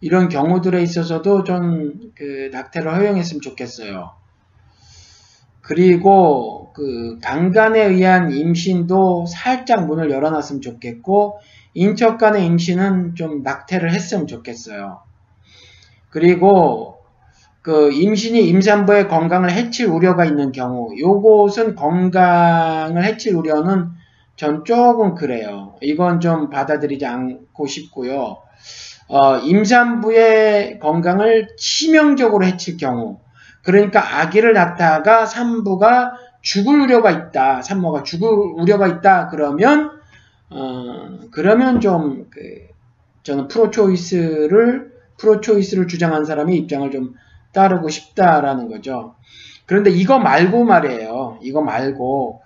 이런 경우들에 있어서도 전 그 낙태를 허용했으면 좋겠어요. 그리고 그 강간에 의한 임신도 살짝 문을 열어놨으면 좋겠고, 인척 간의 임신은 좀 낙태를 했으면 좋겠어요. 그리고 그 임신이 임산부의 건강을 해칠 우려가 있는 경우, 요것은 건강을 해칠 우려는 전 조금 그래요. 이건 좀 받아들이지 않고 싶고요. 임산부의 건강을 치명적으로 해칠 경우, 그러니까 아기를 낳다가 산부가 죽을 우려가 있다, 산모가 죽을 우려가 있다, 그러면 그러면 좀 저는 프로초이스를 주장한 사람의 입장을 좀 따르고 싶다라는 거죠. 그런데 이거 말고 말이에요. 이거 말고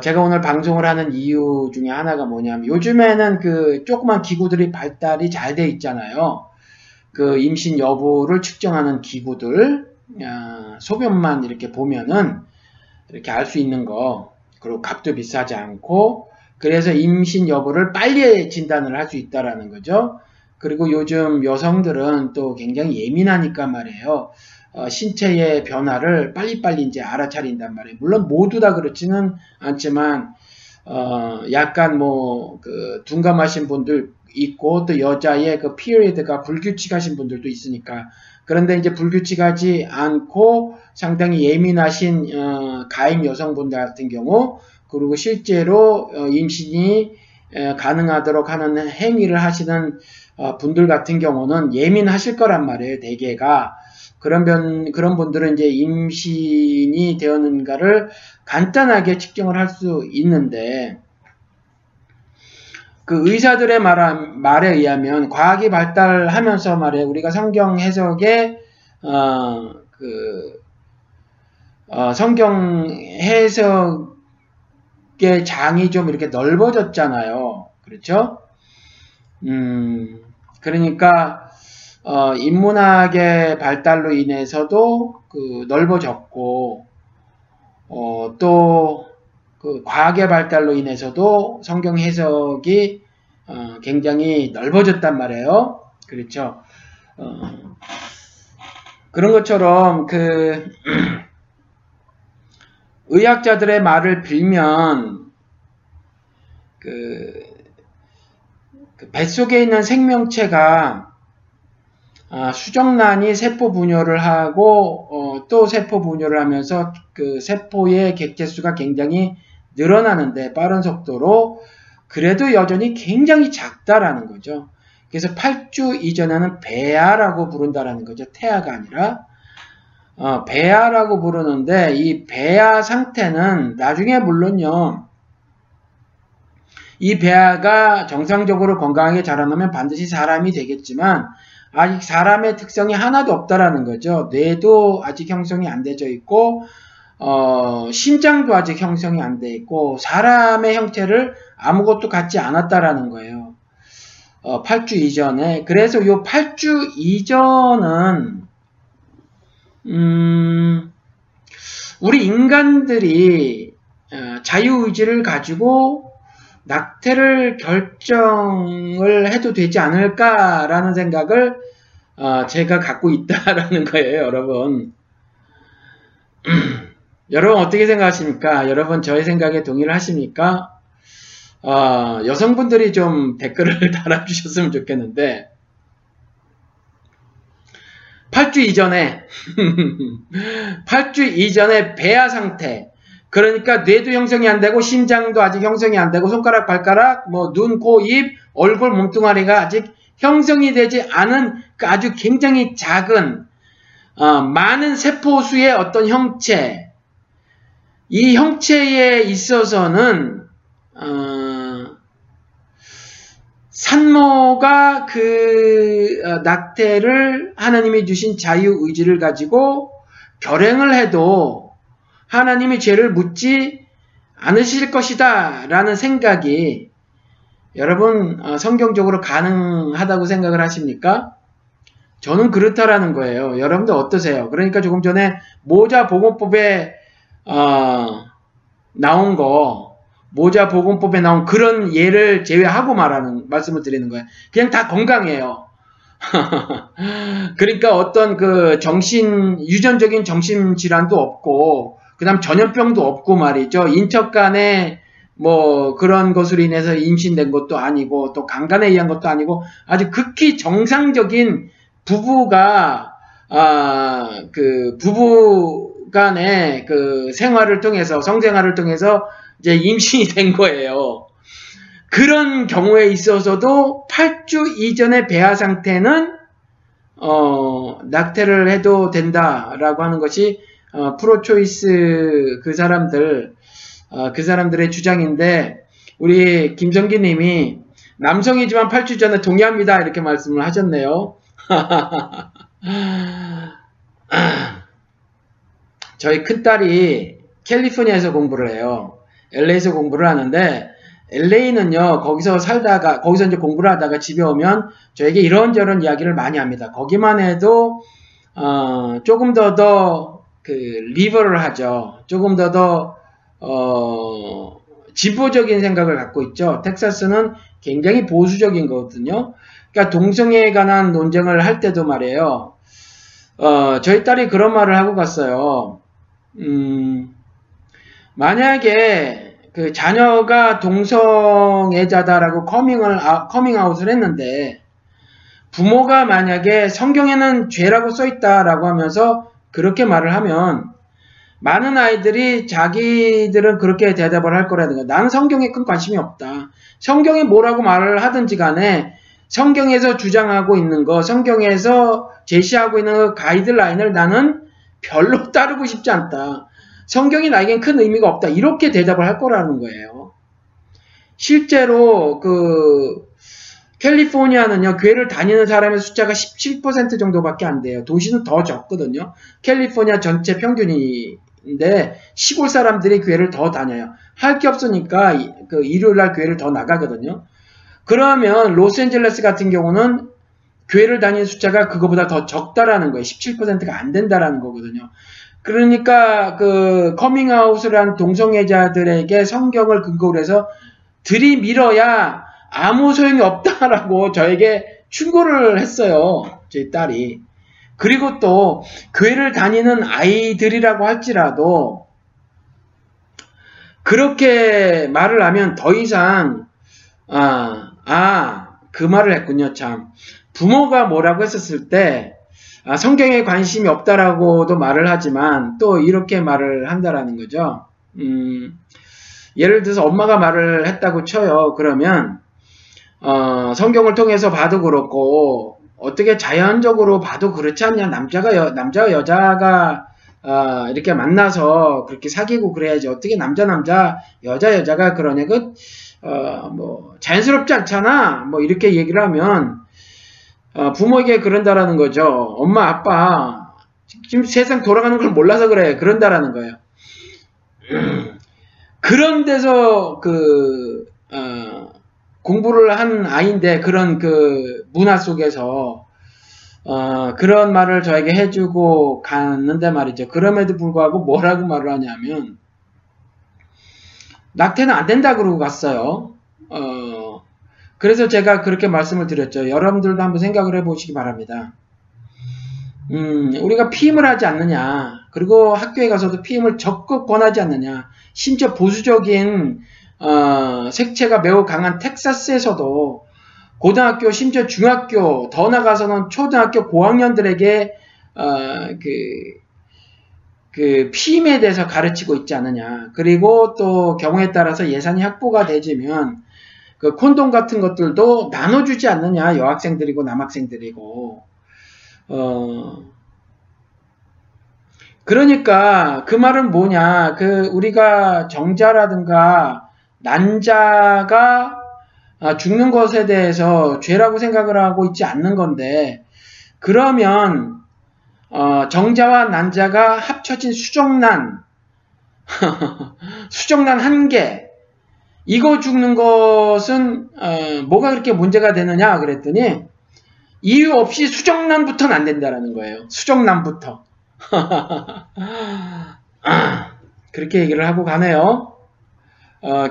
제가 오늘 방송을 하는 이유 중에 하나가 뭐냐면, 요즘에는 그 조그만 기구들이 발달이 잘 돼 있잖아요. 그 임신 여부를 측정하는 기구들, 소변만 이렇게 보면은 이렇게 알 수 있는 거, 그리고 값도 비싸지 않고, 그래서 임신 여부를 빨리 진단을 할 수 있다라는 거죠. 그리고 요즘 여성들은 또 굉장히 예민하니까 말이에요. 신체의 변화를 빨리빨리 이제 알아차린단 말이에요. 물론 모두 다 그렇지는 않지만, 약간 뭐, 그, 둔감하신 분들 있고, 또 여자의 그 피리어드가 불규칙하신 분들도 있으니까. 그런데 이제 불규칙하지 않고 상당히 예민하신, 가임 여성분들 같은 경우, 그리고 실제로 임신이 가능하도록 하는 행위를 하시는 분들 같은 경우는 예민하실 거란 말이에요, 대개가. 그런 분들은 이제 임신이 되었는가를 간단하게 측정을 할 수 있는데, 그 의사들의 말에 의하면, 과학이 발달하면서 말이에요, 우리가 성경 해석에, 성경 해석의 장이 좀 이렇게 넓어졌잖아요. 그렇죠? 그러니까, 인문학의 발달로 인해서도 그 넓어졌고, 또 그 과학의 발달로 인해서도 성경 해석이 굉장히 넓어졌단 말이에요. 그렇죠. 그런 것처럼 그 의학자들의 말을 빌면, 그 뱃속에 있는 생명체가 수정란이 세포 분열을 하고, 또 세포 분열을 하면서 그 세포의 객체수가 굉장히 늘어나는데 빠른 속도로, 그래도 여전히 굉장히 작다라는 거죠. 그래서 8주 이전에는 배아라고 부른다라는 거죠. 태아가 아니라 배아라고 부르는데, 이 배아 상태는 나중에 물론요, 이 배아가 정상적으로 건강하게 자라나면 반드시 사람이 되겠지만, 아직 사람의 특성이 하나도 없다라는 거죠. 뇌도 아직 형성이 안 되어 있고, 심장도 아직 형성이 안 돼 있고, 사람의 형태를 아무것도 갖지 않았다라는 거예요. 8주 이전에. 그래서 요 8주 이전은, 우리 인간들이 자유의지를 가지고 낙태를 결정을 해도 되지 않을까라는 생각을 제가 갖고 있다라는 거예요, 여러분. 여러분 어떻게 생각하십니까? 여러분 저의 생각에 동의를 하십니까? 여성분들이 좀 댓글을 달아주셨으면 좋겠는데, 8주 이전에 8주 이전에 배아 상태, 그러니까 뇌도 형성이 안 되고, 심장도 아직 형성이 안 되고, 손가락, 발가락, 뭐 눈, 코, 입, 얼굴, 몸뚱아리가 아직 형성이 되지 않은 그 아주 굉장히 작은, 많은 세포수의 어떤 형체, 이 형체에 있어서는 산모가 그 낙태를 하나님이 주신 자유의지를 가지고 결행을 해도 하나님이 죄를 묻지 않으실 것이다 라는 생각이, 여러분 성경적으로 가능하다고 생각을 하십니까? 저는 그렇다라는 거예요. 여러분들 어떠세요? 그러니까 조금 전에 모자보건법에 나온 거, 모자보건법에 나온 그런 예를 제외하고 말씀을 드리는 거예요. 그냥 다 건강해요. 그러니까 어떤 그 유전적인 정신질환도 없고, 그 다음 전염병도 없고 말이죠. 인척 간에 뭐 그런 것으로 인해서 임신된 것도 아니고, 또 강간에 의한 것도 아니고, 아주 극히 정상적인 부부가, 그 부부 간의 그 생활을 통해서, 성생활을 통해서 이제 임신이 된 거예요. 그런 경우에 있어서도 8주 이전의 배아 상태는, 낙태를 해도 된다라고 하는 것이 프로초이스 그 사람들의 주장인데, 우리 김성기 님이 남성이지만 8주 전에 동의합니다, 이렇게 말씀을 하셨네요. 저희 큰딸이 캘리포니아에서 공부를 해요. LA에서 공부를 하는데, LA는요, 거기서 살다가, 거기서 이제 공부를 하다가 집에 오면 저에게 이런저런 이야기를 많이 합니다. 거기만 해도, 조금 더 리버를 하죠. 조금 더 진보적인 생각을 갖고 있죠. 텍사스는 굉장히 보수적인 거거든요. 그러니까 동성애에 관한 논쟁을 할 때도 말이에요. 저희 딸이 그런 말을 하고 갔어요. 만약에 그 자녀가 동성애자다라고 커밍아웃을 했는데, 부모가 만약에 성경에는 죄라고 써있다라고 하면서 그렇게 말을 하면, 많은 아이들이 자기들은 그렇게 대답을 할 거라든가, 나는 성경에 큰 관심이 없다, 성경이 뭐라고 말을 하든지 간에 성경에서 주장하고 있는 거, 성경에서 제시하고 있는 그 가이드라인을 나는 별로 따르고 싶지 않다, 성경이 나에겐 큰 의미가 없다, 이렇게 대답을 할 거라는 거예요. 실제로 그 캘리포니아는요, 교회를 다니는 사람의 숫자가 17% 정도밖에 안 돼요. 도시는 더 적거든요. 캘리포니아 전체 평균인데 시골 사람들이 교회를 더 다녀요. 할 게 없으니까 그 일요일날 교회를 더 나가거든요. 그러면 로스앤젤레스 같은 경우는 교회를 다니는 숫자가 그거보다 더 적다라는 거예요. 17%가 안 된다라는 거거든요. 그러니까 그 커밍아웃을 한 동성애자들에게 성경을 근거로 해서 들이밀어야 아무 소용이 없다라고 저에게 충고를 했어요, 제 딸이. 그리고 또 교회를 다니는 아이들이라고 할지라도 그렇게 말을 하면 더 이상 그 말을 했군요, 참. 부모가 뭐라고 했었을 때 성경에 관심이 없다라고도 말을 하지만 또 이렇게 말을 한다라는 거죠. 예를 들어서 엄마가 말을 했다고 쳐요. 그러면 성경을 통해서 봐도 그렇고 어떻게 자연적으로 봐도 그렇지 않냐, 남자와 여자가 이렇게 만나서 그렇게 사귀고 그래야지, 어떻게 남자 여자가 그러냐, 뭐 자연스럽지 않잖아, 뭐 이렇게 얘기를 하면 부모에게 그런다라는 거죠. 엄마, 아빠, 지금 세상 돌아가는 걸 몰라서 그래, 그런다라는 거예요. 그런 데서 공부를 한 아이인데, 그런 그 문화 속에서 그런 말을 저에게 해주고 갔는데 말이죠. 그럼에도 불구하고 뭐라고 말을 하냐면, 낙태는 안 된다 그러고 갔어요. 그래서 제가 그렇게 말씀을 드렸죠. 여러분들도 한번 생각을 해보시기 바랍니다. 우리가 피임을 하지 않느냐, 그리고 학교에 가서도 피임을 적극 권하지 않느냐, 심지어 보수적인 색채가 매우 강한 텍사스에서도 고등학교, 심지어 중학교, 더 나가서는 초등학교 고학년들에게 피임에 대해서 가르치고 있지 않느냐. 그리고 또 경우에 따라서 예산이 확보가 되지면 그 콘돔 같은 것들도 나눠주지 않느냐, 여학생들이고 남학생들이고. 그러니까 그 말은 뭐냐, 우리가 정자라든가 난자가 죽는 것에 대해서 죄라고 생각을 하고 있지 않는 건데, 그러면 정자와 난자가 합쳐진 수정란 한 개, 이거 죽는 것은 뭐가 그렇게 문제가 되느냐 그랬더니, 이유 없이 수정란부터는 안 된다라는 거예요. 수정란부터. 그렇게 얘기를 하고 가네요.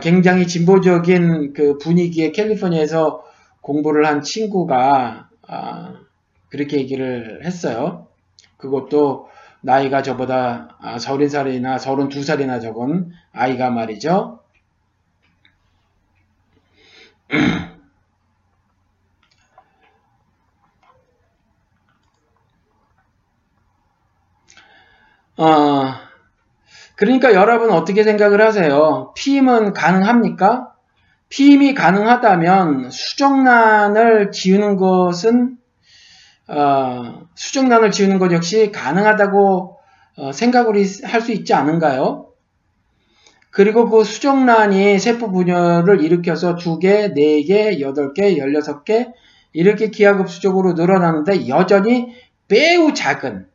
굉장히 진보적인 그 분위기의 캘리포니아에서 공부를 한 친구가 그렇게 얘기를 했어요. 그것도 나이가 저보다 30살이나 32살이나 적은 아이가 말이죠. 그러니까 여러분 어떻게 생각을 하세요? 피임은 가능합니까? 피임이 가능하다면 수정란을 지우는 것 역시 가능하다고 생각을 할 수 있지 않은가요? 그리고 그 수정란이 세포 분열을 일으켜서 2개, 4개, 8개, 16개 이렇게 기하급수적으로 늘어나는데, 여전히 매우 작은,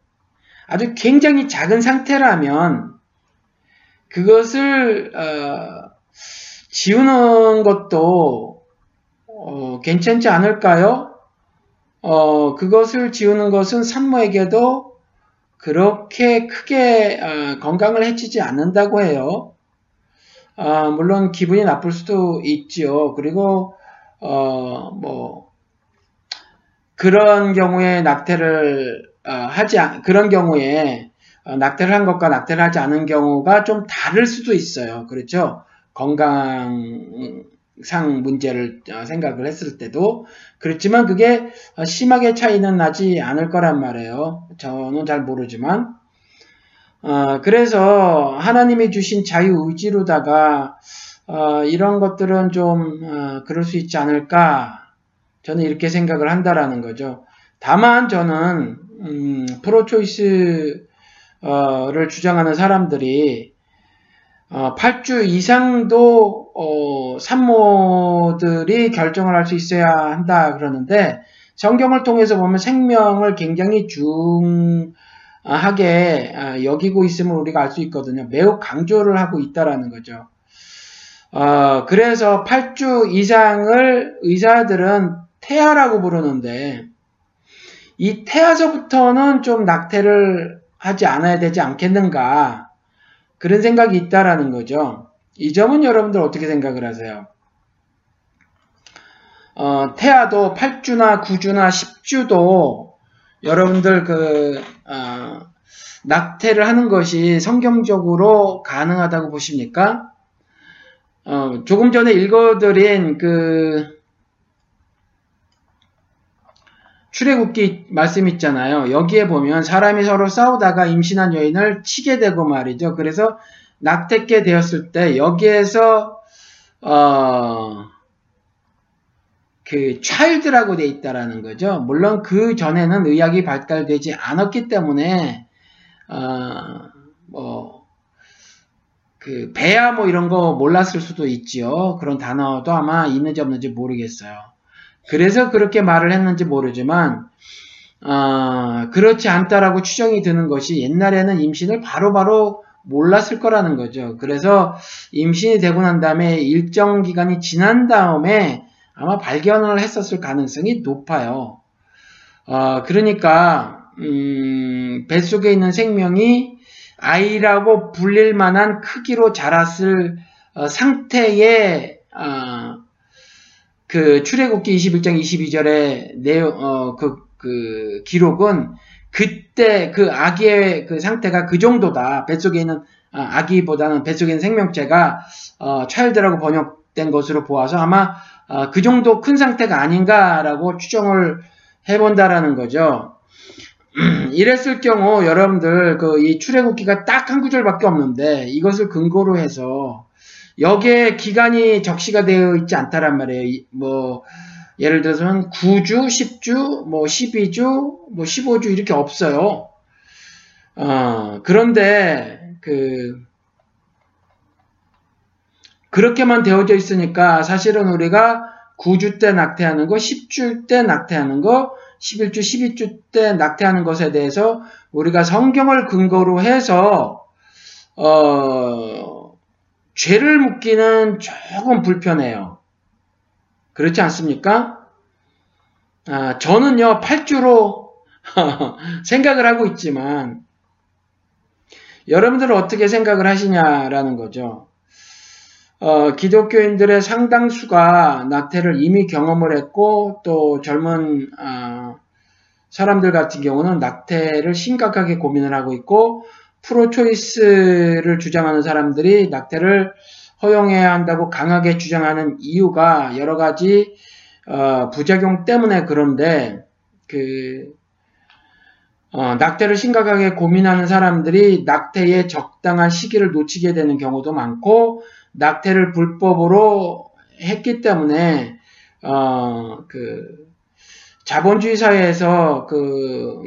아주 굉장히 작은 상태라면 그것을 지우는 것도 괜찮지 않을까요? 그것을 지우는 것은 산모에게도 그렇게 크게 건강을 해치지 않는다고 해요. 물론 기분이 나쁠 수도 있지요. 그리고 그런 경우에 낙태를 한 것과 낙태를 하지 않은 경우가 좀 다를 수도 있어요. 그렇죠? 건강상 문제를 생각을 했을 때도. 그렇지만 그게 심하게 차이는 나지 않을 거란 말이에요. 저는 잘 모르지만. 그래서 하나님이 주신 자유의지로다가 이런 것들은 좀 그럴 수 있지 않을까, 저는 이렇게 생각을 한다라는 거죠. 다만 저는 프로초이스를 주장하는 사람들이 8주 이상도 산모들이 결정을 할 수 있어야 한다 그러는데, 성경을 통해서 보면 생명을 굉장히 중하게 여기고 있음을 우리가 알 수 있거든요. 매우 강조를 하고 있다라는 거죠. 그래서 8주 이상을 의사들은 태아라고 부르는데, 이 태아서부터는 좀 낙태를 하지 않아야 되지 않겠는가, 그런 생각이 있다라는 거죠. 이 점은 여러분들 어떻게 생각을 하세요? 태아도 8주나 9주나 10주도 여러분들 낙태를 하는 것이 성경적으로 가능하다고 보십니까? 조금 전에 읽어드린 출애굽기 말씀 있잖아요. 여기에 보면 사람이 서로 싸우다가 임신한 여인을 치게 되고 말이죠. 그래서 낙태께 되었을 때 여기에서 child라고 돼 있다라는 거죠. 물론 그 전에는 의학이 발달되지 않았기 때문에 배아 이런 거 몰랐을 수도 있지요. 그런 단어도 아마 있는지 없는지 모르겠어요. 그래서 그렇게 말을 했는지 모르지만 그렇지 않다라고 추정이 드는 것이, 옛날에는 임신을 바로바로 몰랐을 거라는 거죠. 그래서 임신이 되고 난 다음에 일정 기간이 지난 다음에 아마 발견을 했었을 가능성이 높아요. 그러니까 뱃속에 있는 생명이 아이라고 불릴 만한 크기로 자랐을 상태에 출애굽기 21장 22절의 기록은 그때 그 아기의 그 상태가 그 정도다. 뱃속에 있는 아기보다는 뱃속에 있는 생명체가 child라고 번역된 것으로 보아서 아마 그 정도 큰 상태가 아닌가라고 추정을 해본다라는 거죠. 이랬을 경우 여러분들 이 출애굽기가 딱 한 구절밖에 없는데 이것을 근거로 해서 여기에 기간이 적시가 되어 있지 않다란 말이에요. 예를 들어서는 9주, 10주, 12주, 15주 이렇게 없어요. 그런데 그렇게만 되어져 있으니까 사실은 우리가 9주 때 낙태하는 거, 10주 때 낙태하는 거, 11주, 12주 때 낙태하는 것에 대해서 우리가 성경을 근거로 해서 죄를 묻기는 조금 불편해요. 그렇지 않습니까? 저는요 8주로 생각을 하고 있지만 여러분들은 어떻게 생각을 하시냐라는 거죠. 기독교인들의 상당수가 낙태를 이미 경험을 했고, 또 젊은 사람들 같은 경우는 낙태를 심각하게 고민을 하고 있고, 프로초이스를 주장하는 사람들이 낙태를 허용해야 한다고 강하게 주장하는 이유가 여러 가지 부작용 때문에 그런데, 낙태를 심각하게 고민하는 사람들이 낙태의 적당한 시기를 놓치게 되는 경우도 많고, 낙태를 불법으로 했기 때문에 자본주의 사회에서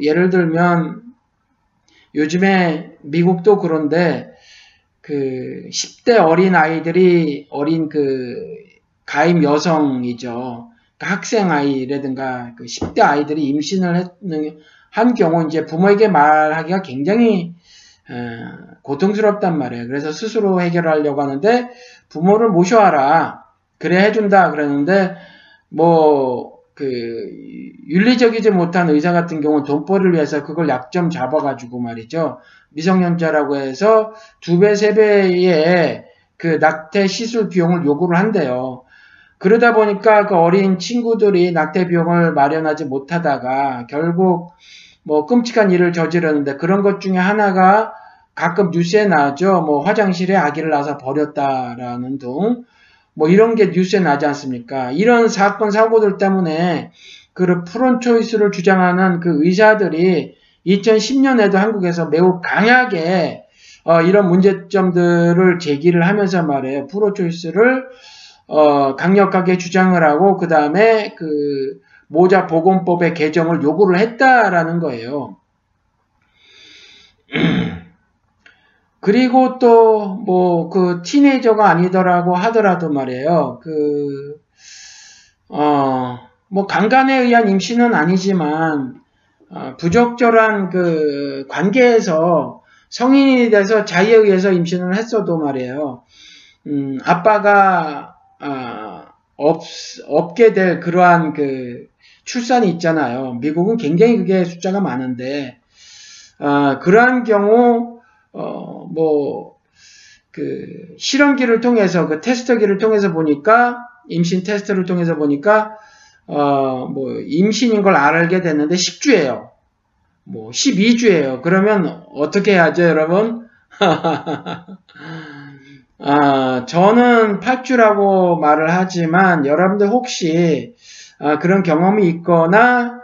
예를 들면 요즘에 미국도 그런데 10대 어린 아이들이, 어린 가임 여성이죠. 학생 아이라든가 10대 아이들이 임신을 한 경우 이제 부모에게 말하기가 굉장히 고통스럽단 말이에요. 그래서 스스로 해결하려고 하는데 부모를 모셔와라. 그래 해준다. 그러는데 뭐 윤리적이지 못한 의사 같은 경우는 돈벌이를 위해서 그걸 약점 잡아가지고 말이죠. 미성년자라고 해서 2배, 3배의 그 낙태 시술 비용을 요구를 한대요. 그러다 보니까 그 어린 친구들이 낙태 비용을 마련하지 못하다가 결국 뭐 끔찍한 일을 저지르는데, 그런 것 중에 하나가 가끔 뉴스에 나죠. 뭐 화장실에 아기를 낳아서 버렸다라는 등 뭐 이런 게 뉴스에 나지 않습니까? 이런 사건 사고들 때문에 그 프론 초이스를 주장하는 그 의사들이 2010년에도 한국에서 매우 강하게 이런 문제점들을 제기를 하면서 말이에요. 프론 초이스를 강력하게 주장을 하고, 그 다음에 그 모자 보건법의 개정을 요구를 했다라는 거예요. 그리고 또 뭐 그 티네이저가 아니더라고 하더라도 말이에요. 그 뭐 강간에 의한 임신은 아니지만 부적절한 그 관계에서 성인이 돼서 자의에 의해서 임신을 했어도 말이에요. 아빠가 없게 될 그러한 그 출산이 있잖아요. 미국은 굉장히 그게 숫자가 많은데, 그러한 경우, 실험기를 통해서, 그 테스터기를 통해서 보니까, 임신 테스트를 통해서 보니까, 임신인 걸 알게 됐는데 10주예요. 뭐, 12주예요. 그러면 어떻게 해야죠, 여러분? 저는 8주라고 말을 하지만, 여러분들 혹시 그런 경험이 있거나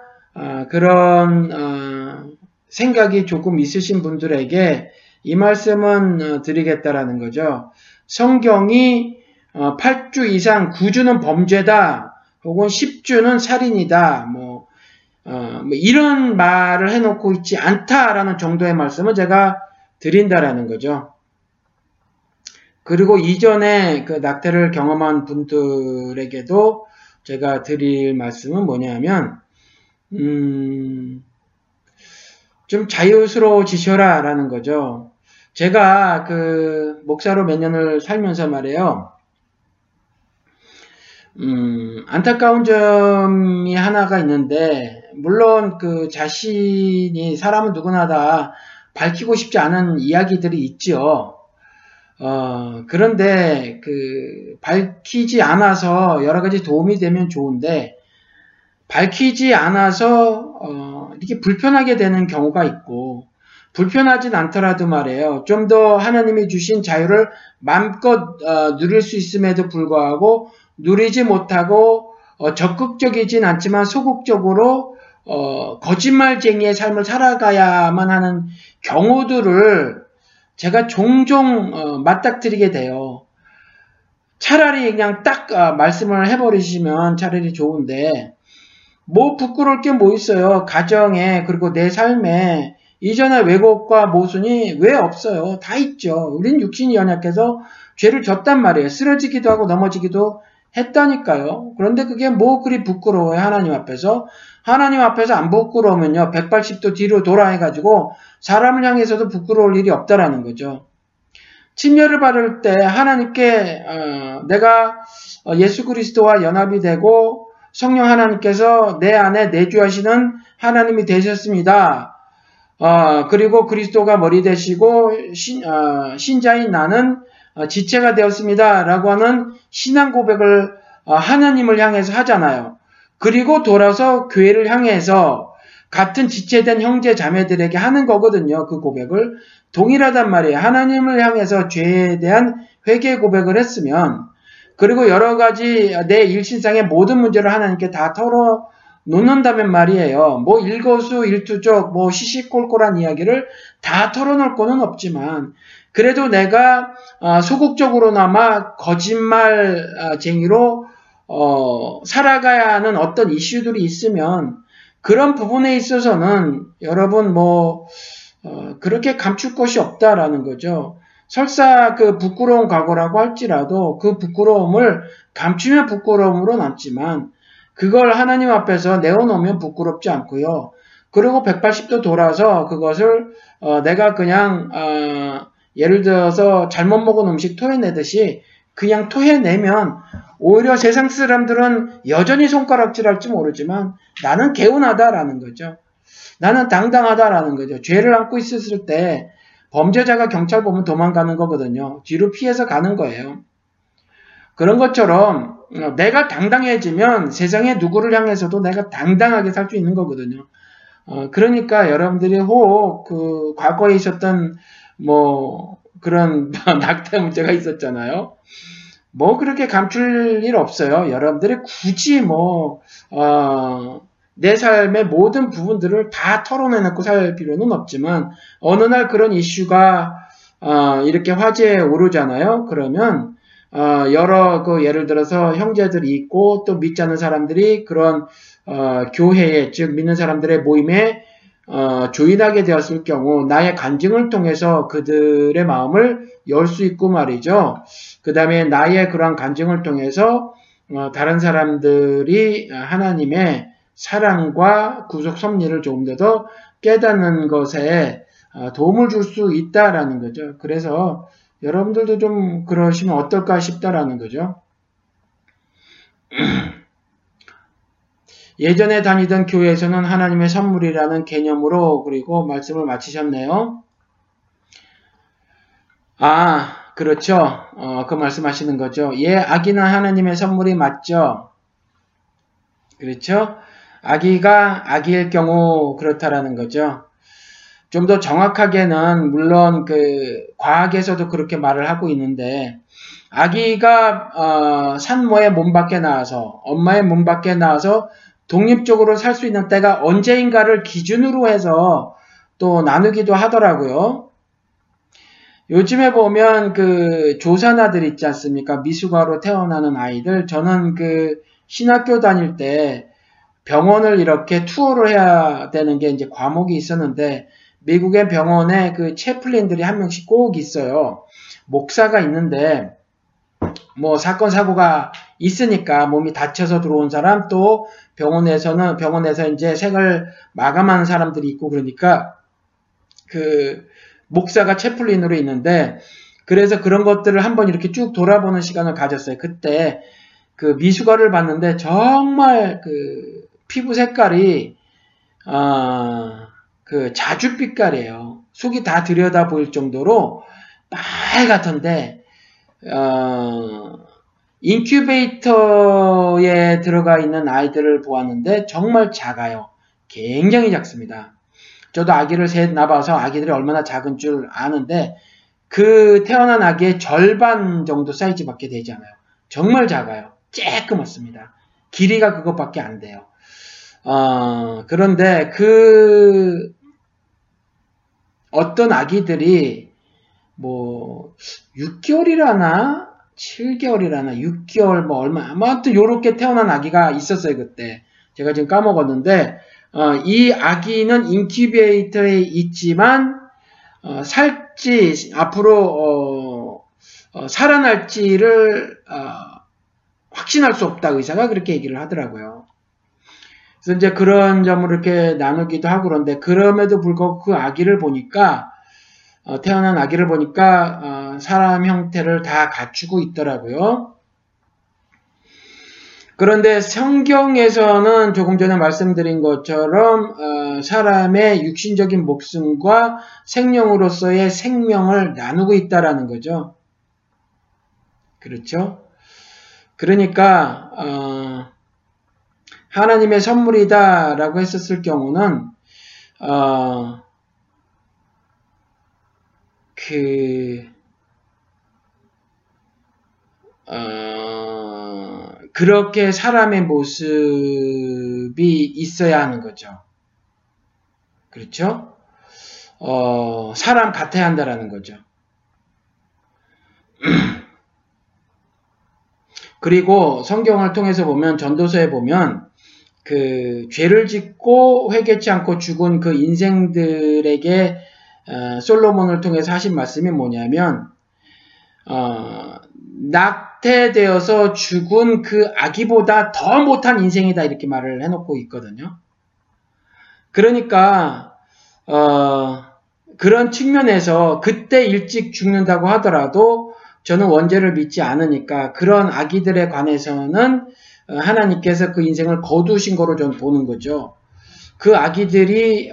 그런 생각이 조금 있으신 분들에게 이 말씀은 드리겠다라는 거죠. 성경이 8주 이상 9주는 범죄다, 혹은 10주는 살인이다, 뭐 이런 말을 해놓고 있지 않다라는 정도의 말씀을 제가 드린다라는 거죠. 그리고 이전에 그 낙태를 경험한 분들에게도 제가 드릴 말씀은 뭐냐면, 좀 자유스러워지셔라 라는 거죠. 제가 그 목사로 몇 년을 살면서 말이에요. 안타까운 점이 하나가 있는데, 물론 그 자신이, 사람은 누구나 다 밝히고 싶지 않은 이야기들이 있죠. 그런데 그 밝히지 않아서 여러 가지 도움이 되면 좋은데, 밝히지 않아서 이렇게 불편하게 되는 경우가 있고, 불편하진 않더라도 말이에요. 좀 더 하나님이 주신 자유를 마음껏 누릴 수 있음에도 불구하고 누리지 못하고, 적극적이진 않지만 소극적으로 거짓말쟁이의 삶을 살아가야만 하는 경우들을 제가 종종 맞닥뜨리게 돼요. 차라리 그냥 딱 말씀을 해버리시면 차라리 좋은데, 뭐 부끄러울 게 뭐 있어요. 가정에, 그리고 내 삶에 이전의 왜곡과 모순이 왜 없어요. 다 있죠. 우린 육신이 연약해서 죄를 졌단 말이에요. 쓰러지기도 하고 넘어지기도 했다니까요. 그런데 그게 뭐 그리 부끄러워요. 하나님 앞에서. 하나님 앞에서 안 부끄러우면요, 180도 뒤로 돌아해가지고 사람을 향해서도 부끄러울 일이 없다라는 거죠. 침례를 받을 때 하나님께 내가 예수 그리스도와 연합이 되고 성령 하나님께서 내 안에 내주하시는 하나님이 되셨습니다. 그리고 그리스도가 머리 되시고 신자인 나는 지체가 되었습니다. 라고 하는 신앙 고백을 하나님을 향해서 하잖아요. 그리고 돌아서 교회를 향해서 같은 지체된 형제 자매들에게 하는 거거든요. 그 고백을. 동일하단 말이에요. 하나님을 향해서 죄에 대한 회개 고백을 했으면, 그리고 여러 가지 내 일신상의 모든 문제를 하나님께 다 털어놓는다면 말이에요. 뭐 일거수일투족, 뭐 시시콜콜한 이야기를 다 털어놓을 거는 없지만, 그래도 내가 소극적으로나마 거짓말쟁이로 살아가야 하는 어떤 이슈들이 있으면, 그런 부분에 있어서는 여러분 그렇게 감출 것이 없다라는 거죠. 설사 그 부끄러운 과거라고 할지라도 그 부끄러움을 감추면 부끄러움으로 남지만, 그걸 하나님 앞에서 내어놓으면 부끄럽지 않고요. 그리고 180도 돌아서 그것을 내가 그냥 예를 들어서 잘못 먹은 음식 토해내듯이 그냥 토해내면 오히려 세상 사람들은 여전히 손가락질할지 모르지만 나는 개운하다라는 거죠. 나는 당당하다라는 거죠. 죄를 안고 있었을 때 범죄자가 경찰 보면 도망가는 거거든요. 뒤로 피해서 가는 거예요. 그런 것처럼 내가 당당해지면 세상에 누구를 향해서도 내가 당당하게 살 수 있는 거거든요. 그러니까 여러분들이 혹 그 과거에 있었던 뭐 그런 낙태 문제가 있었잖아요. 뭐 그렇게 감출 일 없어요. 여러분들이 굳이 뭐 내 삶의 모든 부분들을 다 털어내놓고 살 필요는 없지만 어느 날 그런 이슈가 이렇게 화제에 오르잖아요. 그러면 여러 그 예를 들어서 형제들이 있고 또 믿지 않는 사람들이 그런 교회에 즉 믿는 사람들의 모임에 조인하게 되었을 경우 나의 간증을 통해서 그들의 마음을 열 수 있고 말이죠. 그 다음에 나의 그런 간증을 통해서 다른 사람들이 하나님의 사랑과 구속 섭리를 조금 더 깨닫는 것에 도움을 줄 수 있다라는 거죠. 그래서 여러분들도 좀 그러시면 어떨까 싶다라는 거죠. 예전에 다니던 교회에서는 하나님의 선물이라는 개념으로 그리고 말씀을 마치셨네요. 아, 그렇죠. 그 말씀하시는 거죠. 예, 아기는 하나님의 선물이 맞죠. 그렇죠. 아기가 아기일 경우 그렇다라는 거죠. 좀 더 정확하게는 물론 그 과학에서도 그렇게 말을 하고 있는데 아기가 산모의 몸 밖에 나와서 엄마의 몸 밖에 나와서 독립적으로 살 수 있는 때가 언제인가를 기준으로 해서 또 나누기도 하더라고요. 요즘에 보면 그 조산아들 있지 않습니까? 미숙아로 태어나는 아이들. 저는 그 신학교 다닐 때 병원을 이렇게 투어를 해야 되는 게 이제 과목이 있었는데 미국의 병원에 그 채플린들이 한 명씩 꼭 있어요. 목사가 있는데 뭐 사건 사고가 있으니까 몸이 다쳐서 들어온 사람 또 병원에서 이제 생을 마감하는 사람들이 있고 그러니까 그 목사가 채플린으로 있는데 그래서 그런 것들을 한번 이렇게 쭉 돌아보는 시간을 가졌어요. 그때 그 미숙아를 봤는데 정말 그 피부 색깔이 그 자줏빛깔이에요. 속이 다 들여다 보일 정도로 빨갛던데 인큐베이터에 들어가 있는 아이들을 보았는데 정말 작아요. 굉장히 작습니다. 저도 아기를 셋 낳아서 아기들이 얼마나 작은 줄 아는데 그 태어난 아기의 절반 정도 사이즈밖에 되지 않아요. 정말 작아요. 쬐끄맣습니다. 길이가 그것밖에 안 돼요. 그런데 그 어떤 아기들이 뭐 6개월이라나 7개월이라나 6개월 뭐 얼마 아무튼 요렇게 태어난 아기가 있었어요. 그때 제가 지금 까먹었는데 이 아기는 인큐베이터에 있지만 살지 앞으로 살아날지를 확신할 수 없다. 의사가 그렇게 얘기를 하더라고요. 그래서 이제 그런 점을 이렇게 나누기도 하고 그런데 그럼에도 불구하고 그 아기를 보니까 태어난 아기를 보니까 사람 형태를 다 갖추고 있더라고요. 그런데 성경에서는 조금 전에 말씀드린 것처럼 사람의 육신적인 목숨과 생명으로서의 생명을 나누고 있다라는 거죠. 그렇죠? 그러니까 하나님의 선물이다라고 했었을 경우는 그렇게 사람의 모습이 있어야 하는 거죠. 그렇죠? 사람 같아야 한다라는 거죠. 그리고 성경을 통해서 보면 전도서에 보면 그 죄를 짓고 회개치 않고 죽은 그 인생들에게 솔로몬을 통해서 하신 말씀이 뭐냐면 낙태되어서 죽은 그 아기보다 더 못한 인생이다 이렇게 말을 해놓고 있거든요. 그러니까 그런 측면에서 그때 일찍 죽는다고 하더라도 저는 원죄를 믿지 않으니까 그런 악의들에 관해서는 하나님께서 그 인생을 거두신 거로 좀 보는 거죠. 그 악의들이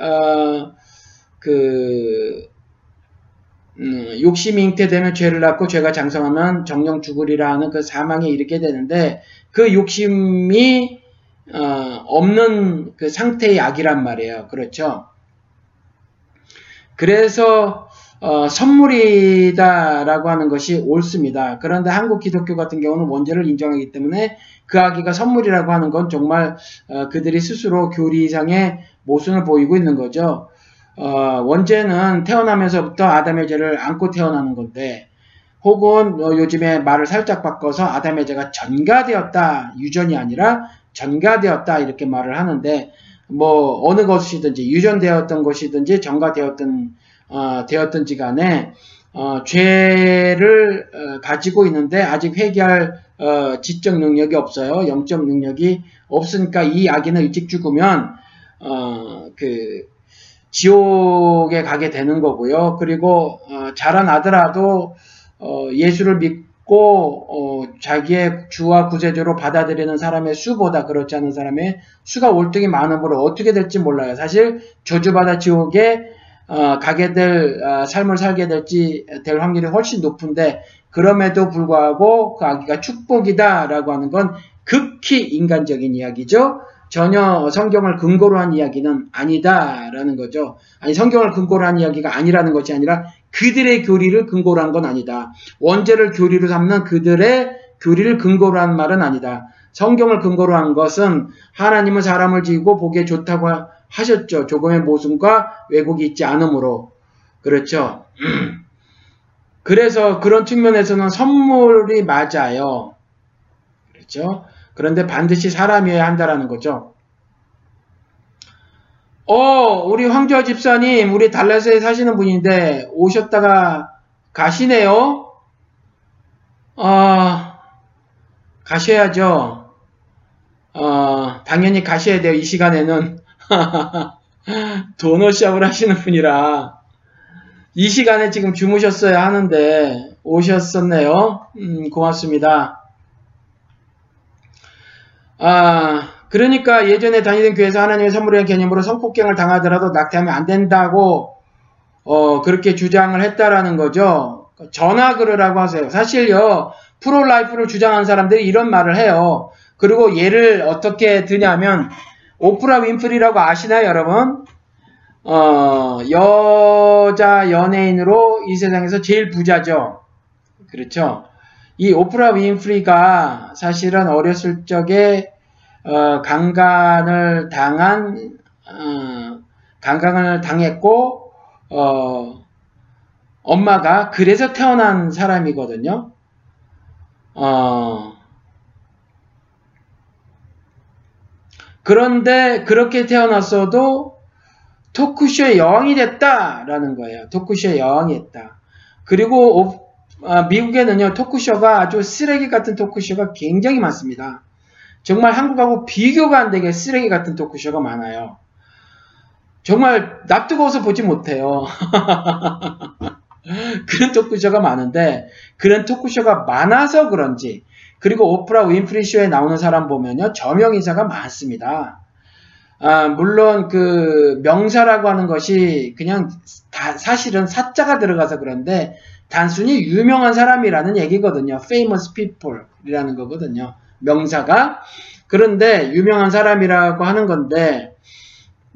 욕심이 잉태되면 죄를 낳고 죄가 장성하면 정령 죽으리라 하는 그 사망에 이르게 되는데 그 욕심이 없는 그 상태의 악이란 말이에요. 그렇죠? 그래서 선물이다라고 하는 것이 옳습니다. 그런데 한국 기독교 같은 경우는 원죄를 인정하기 때문에 그 악의가 선물이라고 하는 건 정말 그들이 스스로 교리상의 모순을 보이고 있는 거죠. 원죄는 태어나면서부터 아담의 죄를 안고 태어나는 건데 혹은 요즘에 말을 살짝 바꿔서 아담의 죄가 전가되었다, 유전이 아니라 전가되었다 이렇게 말을 하는데 뭐 어느 것이든지 유전되었던 것이든지 전가되었든지 간에 죄를 가지고 있는데 아직 회개할 지적 능력이 없어요. 영적 능력이 없으니까 이 악인은 일찍 죽으면 지옥에 가게 되는 거고요. 그리고 자라나더라도 예수를 믿고 자기의 주와 구세주로 받아들이는 사람의 수보다 그렇지 않은 사람의 수가 월등히 많으므로 어떻게 될지 몰라요. 사실 저주받아 지옥에 가게 될 삶을 살게 될 확률이 훨씬 높은데 그럼에도 불구하고 그 아기가 축복이다라고 하는 건 극히 인간적인 이야기죠. 전혀 성경을 근거로 한 이야기는 아니다라는 거죠. 아니 성경을 근거로 한 이야기가 아니라는 것이 아니라 그들의 교리를 근거로 한 건 아니다. 원죄를 교리로 삼는 그들의 교리를 근거로 한 말은 아니다. 성경을 근거로 한 것은 하나님은 사람을 지고 보기에 좋다고 하셨죠. 조금의 모순과 왜곡이 있지 않으므로. 그렇죠. 그래서 그런 측면에서는 선물이 맞아요. 그렇죠. 그런데 반드시 사람이어야 한다라는 거죠. 우리 황지아 집사님, 우리 달라스에 사시는 분인데 오셨다가 가시네요. 가셔야죠. 당연히 가셔야 돼요. 이 시간에는. 도넛샵을 하시는 분이라 이 시간에 지금 주무셨어야 하는데 오셨었네요. 고맙습니다. 그러니까 예전에 다니던 교회에서 하나님의 선물이라는 개념으로 성폭행을 당하더라도 낙태하면 안 된다고 그렇게 주장을 했다라는 거죠. 전화그러라고 하세요. 사실요, 프로라이프를 주장한 사람들이 이런 말을 해요. 그리고 얘를 어떻게 드냐면 오프라 윈프리라고 아시나요, 여러분? 여자 연예인으로 이 세상에서 제일 부자죠. 그렇죠? 이 오프라 윈프리가 사실은 어렸을 적에 강간을 당했고 엄마가 그래서 태어난 사람이거든요. 그런데 그렇게 태어났어도 토크쇼의 여왕이 됐다라는 거예요. 토크쇼의 여왕이 됐다. 그리고 미국에는요, 토크쇼가 아주 쓰레기 같은 토크쇼가 굉장히 많습니다. 정말 한국하고 비교가 안 되게 쓰레기 같은 토크쇼가 많아요. 정말 납뜨거워서 보지 못해요. 그런 토크쇼가 많은데, 그런 토크쇼가 많아서 그런지, 그리고 오프라 윈프리 쇼에 나오는 사람 보면요, 저명인사가 많습니다. 물론 그 명사라고 하는 것이 그냥 사실은 사자가 들어가서 그런데, 단순히 유명한 사람이라는 얘기거든요. famous people 이라는 거거든요. 명사가. 그런데 유명한 사람이라고 하는 건데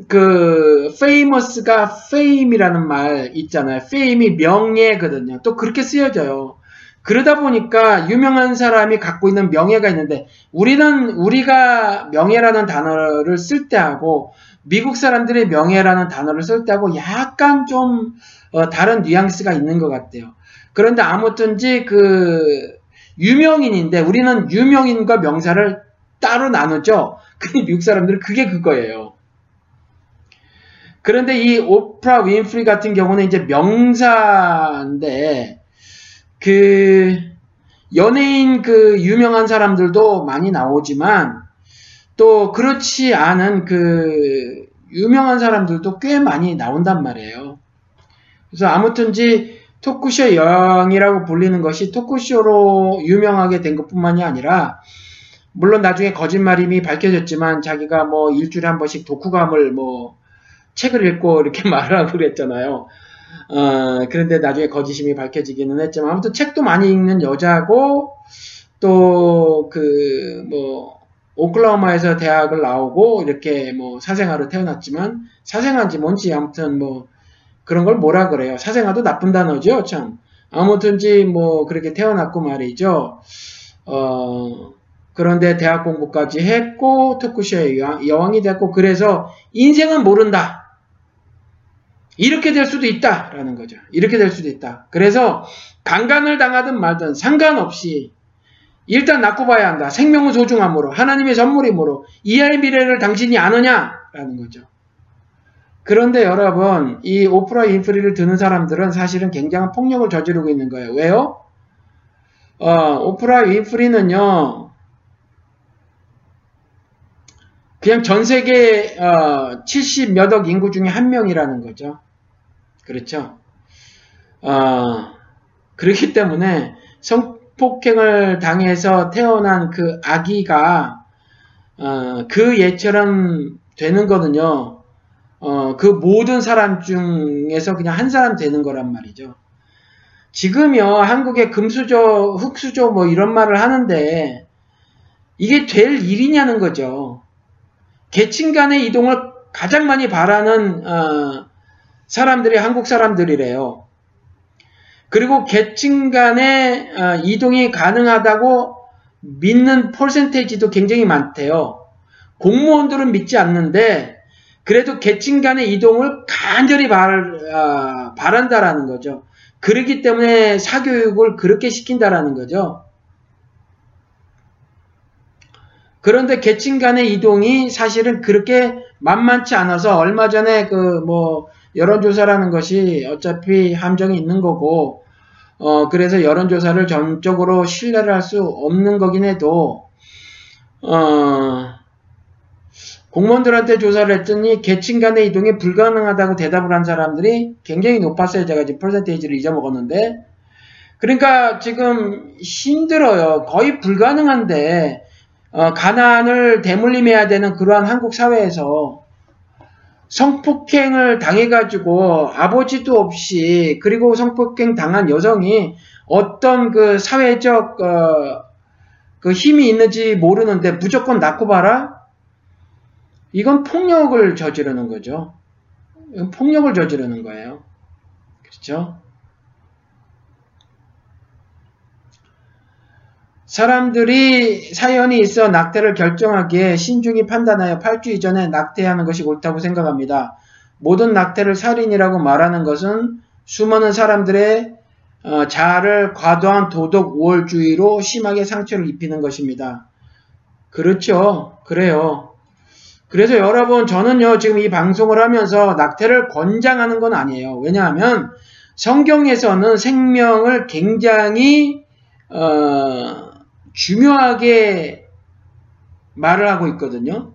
그 famous가 fame 이라는 말 있잖아요. fame이 명예거든요. 또 그렇게 쓰여져요. 그러다 보니까 유명한 사람이 갖고 있는 명예가 있는데 우리가 명예라는 단어를 쓸 때하고 미국 사람들의 명예라는 단어를 쓸 때하고 약간 좀 다른 뉘앙스가 있는 것 같아요. 그런데 아무튼지 그 유명인인데 우리는 유명인과 명사를 따로 나누죠. 근데 미국 사람들은 그게 그거예요. 그런데 이 오프라 윈프리 같은 경우는 이제 명사인데 그 연예인 그 유명한 사람들도 많이 나오지만 또 그렇지 않은 그 유명한 사람들도 꽤 많이 나온단 말이에요. 그래서 아무튼지 토크쇼 영이라고 불리는 것이 토크쇼로 유명하게 된 것뿐만이 아니라 물론 나중에 거짓말임이 밝혀졌지만 자기가 뭐 일주일에 한 번씩 독후감을 뭐 책을 읽고 이렇게 말하고 그랬잖아요. 그런데 나중에 거짓임이 밝혀지기는 했지만 아무튼 책도 많이 읽는 여자고 또 그 뭐 오클라호마에서 대학을 나오고 이렇게 뭐 사생아로 태어났지만 사생아인지 뭔지 아무튼 뭐 그런 걸 뭐라 그래요. 사생아도 나쁜 단어죠, 참. 아무튼지 뭐 그렇게 태어났고 말이죠. 그런데 대학 공부까지 했고 토크쇼의 여왕이 됐고 그래서 인생은 모른다. 이렇게 될 수도 있다라는 거죠. 이렇게 될 수도 있다. 그래서 강간을 당하든 말든 상관없이 일단 낳고 봐야 한다. 생명은 소중함으로 하나님의 선물이므로 이 아이의 미래를 당신이 아느냐라는 거죠. 그런데 여러분 이 오프라 윈프리를 듣는 사람들은 사실은 굉장한 폭력을 저지르고 있는 거예요. 왜요? 오프라 윈프리는요. 그냥 전 세계 70몇억 인구 중에 한 명이라는 거죠. 그렇죠? 그렇기 때문에 성폭행을 당해서 태어난 그 아기가 그 예처럼 되는 거는요. 그 모든 사람 중에서 그냥 한 사람 되는 거란 말이죠. 지금요 한국에 금수저, 흑수저 뭐 이런 말을 하는데 이게 될 일이냐는 거죠. 계층 간의 이동을 가장 많이 바라는 사람들이 한국 사람들이래요. 그리고 계층 간의 이동이 가능하다고 믿는 퍼센테이지도 굉장히 많대요. 공무원들은 믿지 않는데 그래도 계층 간의 이동을 간절히 바란다라는 거죠. 그렇기 때문에 사교육을 그렇게 시킨다라는 거죠. 그런데 계층 간의 이동이 사실은 그렇게 만만치 않아서 얼마 전에 그 뭐 여론조사라는 것이 어차피 함정이 있는 거고 그래서 여론조사를 전적으로 신뢰를 할 수 없는 거긴 해도 공무원들한테 조사를 했더니 계층 간의 이동이 불가능하다고 대답을 한 사람들이 굉장히 높았어요. 제가 지금 퍼센테이지를 잊어먹었는데 그러니까 지금 힘들어요. 거의 불가능한데 가난을 대물림해야 되는 그러한 한국 사회에서 성폭행을 당해가지고 아버지도 없이 그리고 성폭행 당한 여성이 어떤 그 사회적 그 힘이 있는지 모르는데 무조건 낳고 봐라? 이건 폭력을 저지르는 거죠. 이건 폭력을 저지르는 거예요. 그렇죠? 사람들이 사연이 있어 낙태를 결정하기에 신중히 판단하여 8주 이전에 낙태하는 것이 옳다고 생각합니다. 모든 낙태를 살인이라고 말하는 것은 수많은 사람들의 자아를 과도한 도덕 우월주의로 심하게 상처를 입히는 것입니다. 그렇죠. 그래요. 그래서 여러분 저는요 지금 이 방송을 하면서 낙태를 권장하는 건 아니에요. 왜냐하면 성경에서는 생명을 굉장히 중요하게 말을 하고 있거든요.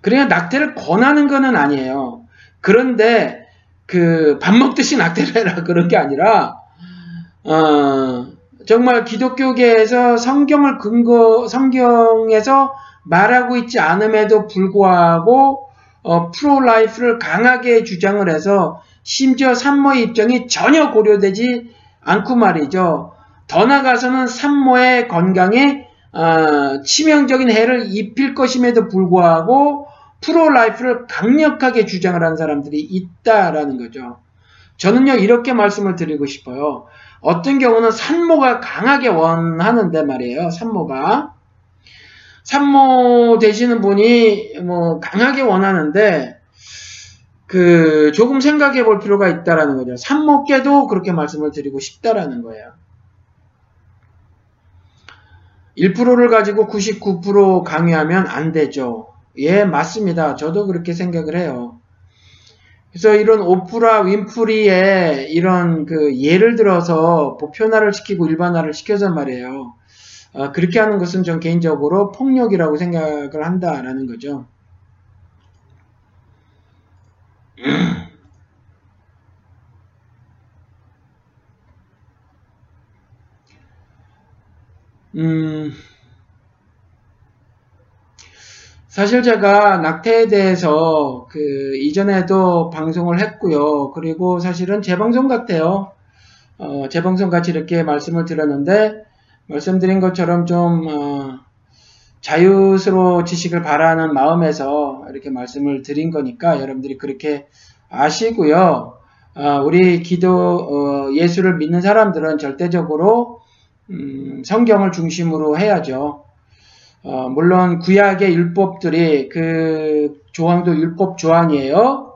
그러니까 낙태를 권하는 거는 아니에요. 그런데 그 밥 먹듯이 낙태를 해라 그런 게 아니라 정말 기독교계에서 성경에서 말하고 있지 않음에도 불구하고 프로라이프를 강하게 주장을 해서 심지어 산모의 입장이 전혀 고려되지 않고 말이죠. 더 나아가서는 산모의 건강에 치명적인 해를 입힐 것임에도 불구하고 프로라이프를 강력하게 주장을 한 사람들이 있다라는 거죠. 저는요 이렇게 말씀을 드리고 싶어요. 어떤 경우는 산모가 강하게 원하는데 말이에요. 산모 되시는 분이 뭐 강하게 원하는데 그 조금 생각해 볼 필요가 있다라는 거죠. 산모께도 그렇게 말씀을 드리고 싶다라는 거예요. 1%를 가지고 99% 강요하면 안 되죠. 예, 맞습니다. 저도 그렇게 생각을 해요. 그래서 이런 오프라 윈프리의 이런 그 예를 들어서 보편화를 시키고 일반화를 시켜서 말이에요. 그렇게 하는 것은 전 개인적으로 폭력이라고 생각을 한다라는 거죠. 사실 제가 낙태에 대해서 이전에도 방송을 했고요. 그리고 사실은 재방송 같아요. 재방송 같이 이렇게 말씀을 드렸는데, 말씀드린 것처럼 좀 자유스러워지시길 바라는 마음에서 이렇게 말씀을 드린 거니까 여러분들이 그렇게 아시고요. 우리 기도 예수를 믿는 사람들은 절대적으로 성경을 중심으로 해야죠. 물론 구약의 율법들이 그 조항도 율법 조항이에요.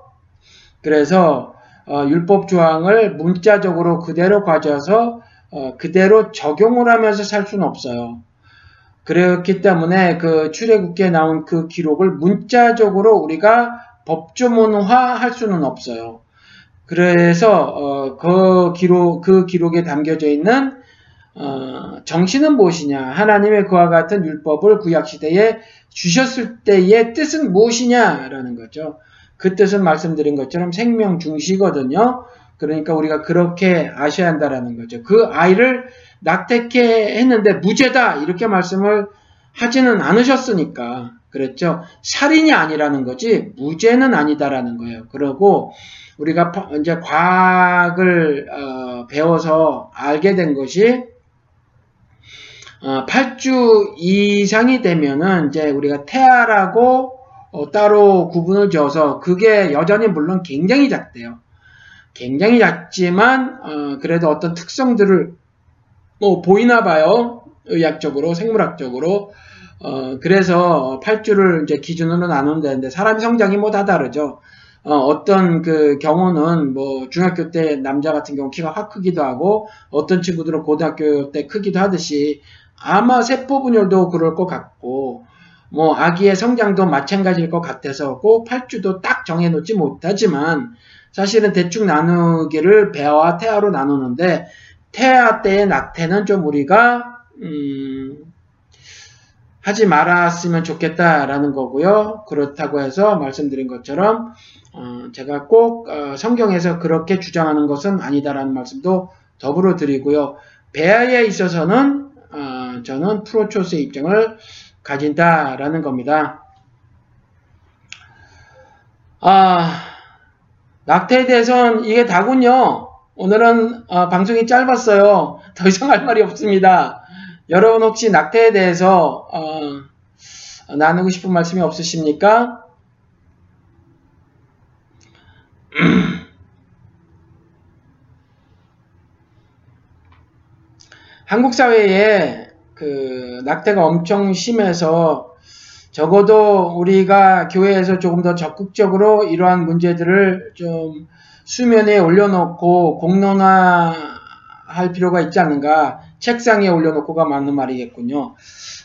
그래서 율법 조항을 문자적으로 그대로 가져서 그대로 적용을 하면서 살 수는 없어요. 그렇기 때문에 그 출애굽기에 나온 그 기록을 문자적으로 우리가 법조문화할 수는 없어요. 그래서 그 기록에 담겨져 있는 정신은 무엇이냐, 하나님의 그와 같은 율법을 구약시대에 주셨을 때의 뜻은 무엇이냐라는 거죠. 그 뜻은 말씀드린 것처럼 생명 중시거든요. 그러니까 우리가 그렇게 아셔야 한다라는 거죠. 그 아이를 낙태케 했는데 무죄다 이렇게 말씀을 하지는 않으셨으니까 그랬죠. 살인이 아니라는 거지 무죄는 아니다라는 거예요. 그러고 우리가 이제 과학을 배워서 알게 된 것이 8주 이상이 되면은 이제 우리가 태아라고 따로 구분을 지어서 그게 여전히 물론 굉장히 작대요. 굉장히 작지만 그래도 어떤 특성들을 뭐 보이나 봐요. 의학적으로, 생물학적으로. 그래서 8주를 이제 기준으로 나눈다는데 사람 성장이 뭐 다 다르죠. 어떤 그 경우는 뭐 중학교 때 남자 같은 경우 키가 확 크기도 하고 어떤 친구들은 고등학교 때 크기도 하듯이 아마 세포 분열도 그럴 것 같고 뭐 아기의 성장도 마찬가지일 것 같아서 꼭 8주도 딱 정해놓지 못하지만 사실은 대충 나누기를 배와 태아로 나누는데 태아 때의 낙태는 좀 우리가 하지 말았으면 좋겠다라는 거고요. 그렇다고 해서 말씀드린 것처럼 제가 꼭 성경에서 그렇게 주장하는 것은 아니다라는 말씀도 더불어 드리고요. 배아에 있어서는 저는 프로초스의 입장을 가진다라는 겁니다. 낙태에 대해서는 이게 다군요. 오늘은 방송이 짧았어요. 더 이상 할 말이 없습니다. 여러분 혹시 낙태에 대해서 나누고 싶은 말씀이 없으십니까? 한국 사회에 그 낙태가 엄청 심해서 적어도 우리가 교회에서 조금 더 적극적으로 이러한 문제들을 좀 수면에 올려놓고 공론화할 필요가 있지 않은가. 책상에 올려놓고가 맞는 말이겠군요.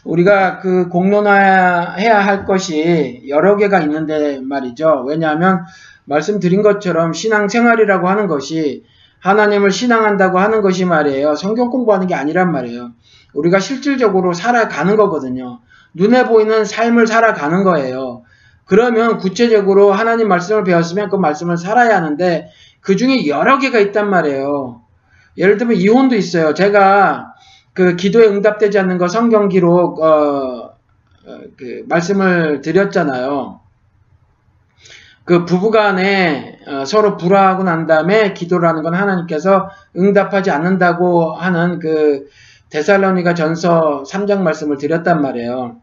우리가 그 공론화해야 할 것이 여러 개가 있는데 말이죠. 왜냐하면 말씀드린 것처럼 신앙생활이라고 하는 것이 하나님을 신앙한다고 하는 것이 말이에요. 성경 공부하는 게 아니란 말이에요. 우리가 실질적으로 살아가는 거거든요. 눈에 보이는 삶을 살아가는 거예요. 그러면 구체적으로 하나님 말씀을 배웠으면 그 말씀을 살아야 하는데 그 중에 여러 개가 있단 말이에요. 예를 들면 이혼도 있어요. 제가 그 기도에 응답되지 않는 거 성경 기록 그 말씀을 드렸잖아요. 그 부부간에 서로 불화하고 난 다음에 기도를 하는 건 하나님께서 응답하지 않는다고 하는 그 데살로니가 전서 3장 말씀을 드렸단 말이에요.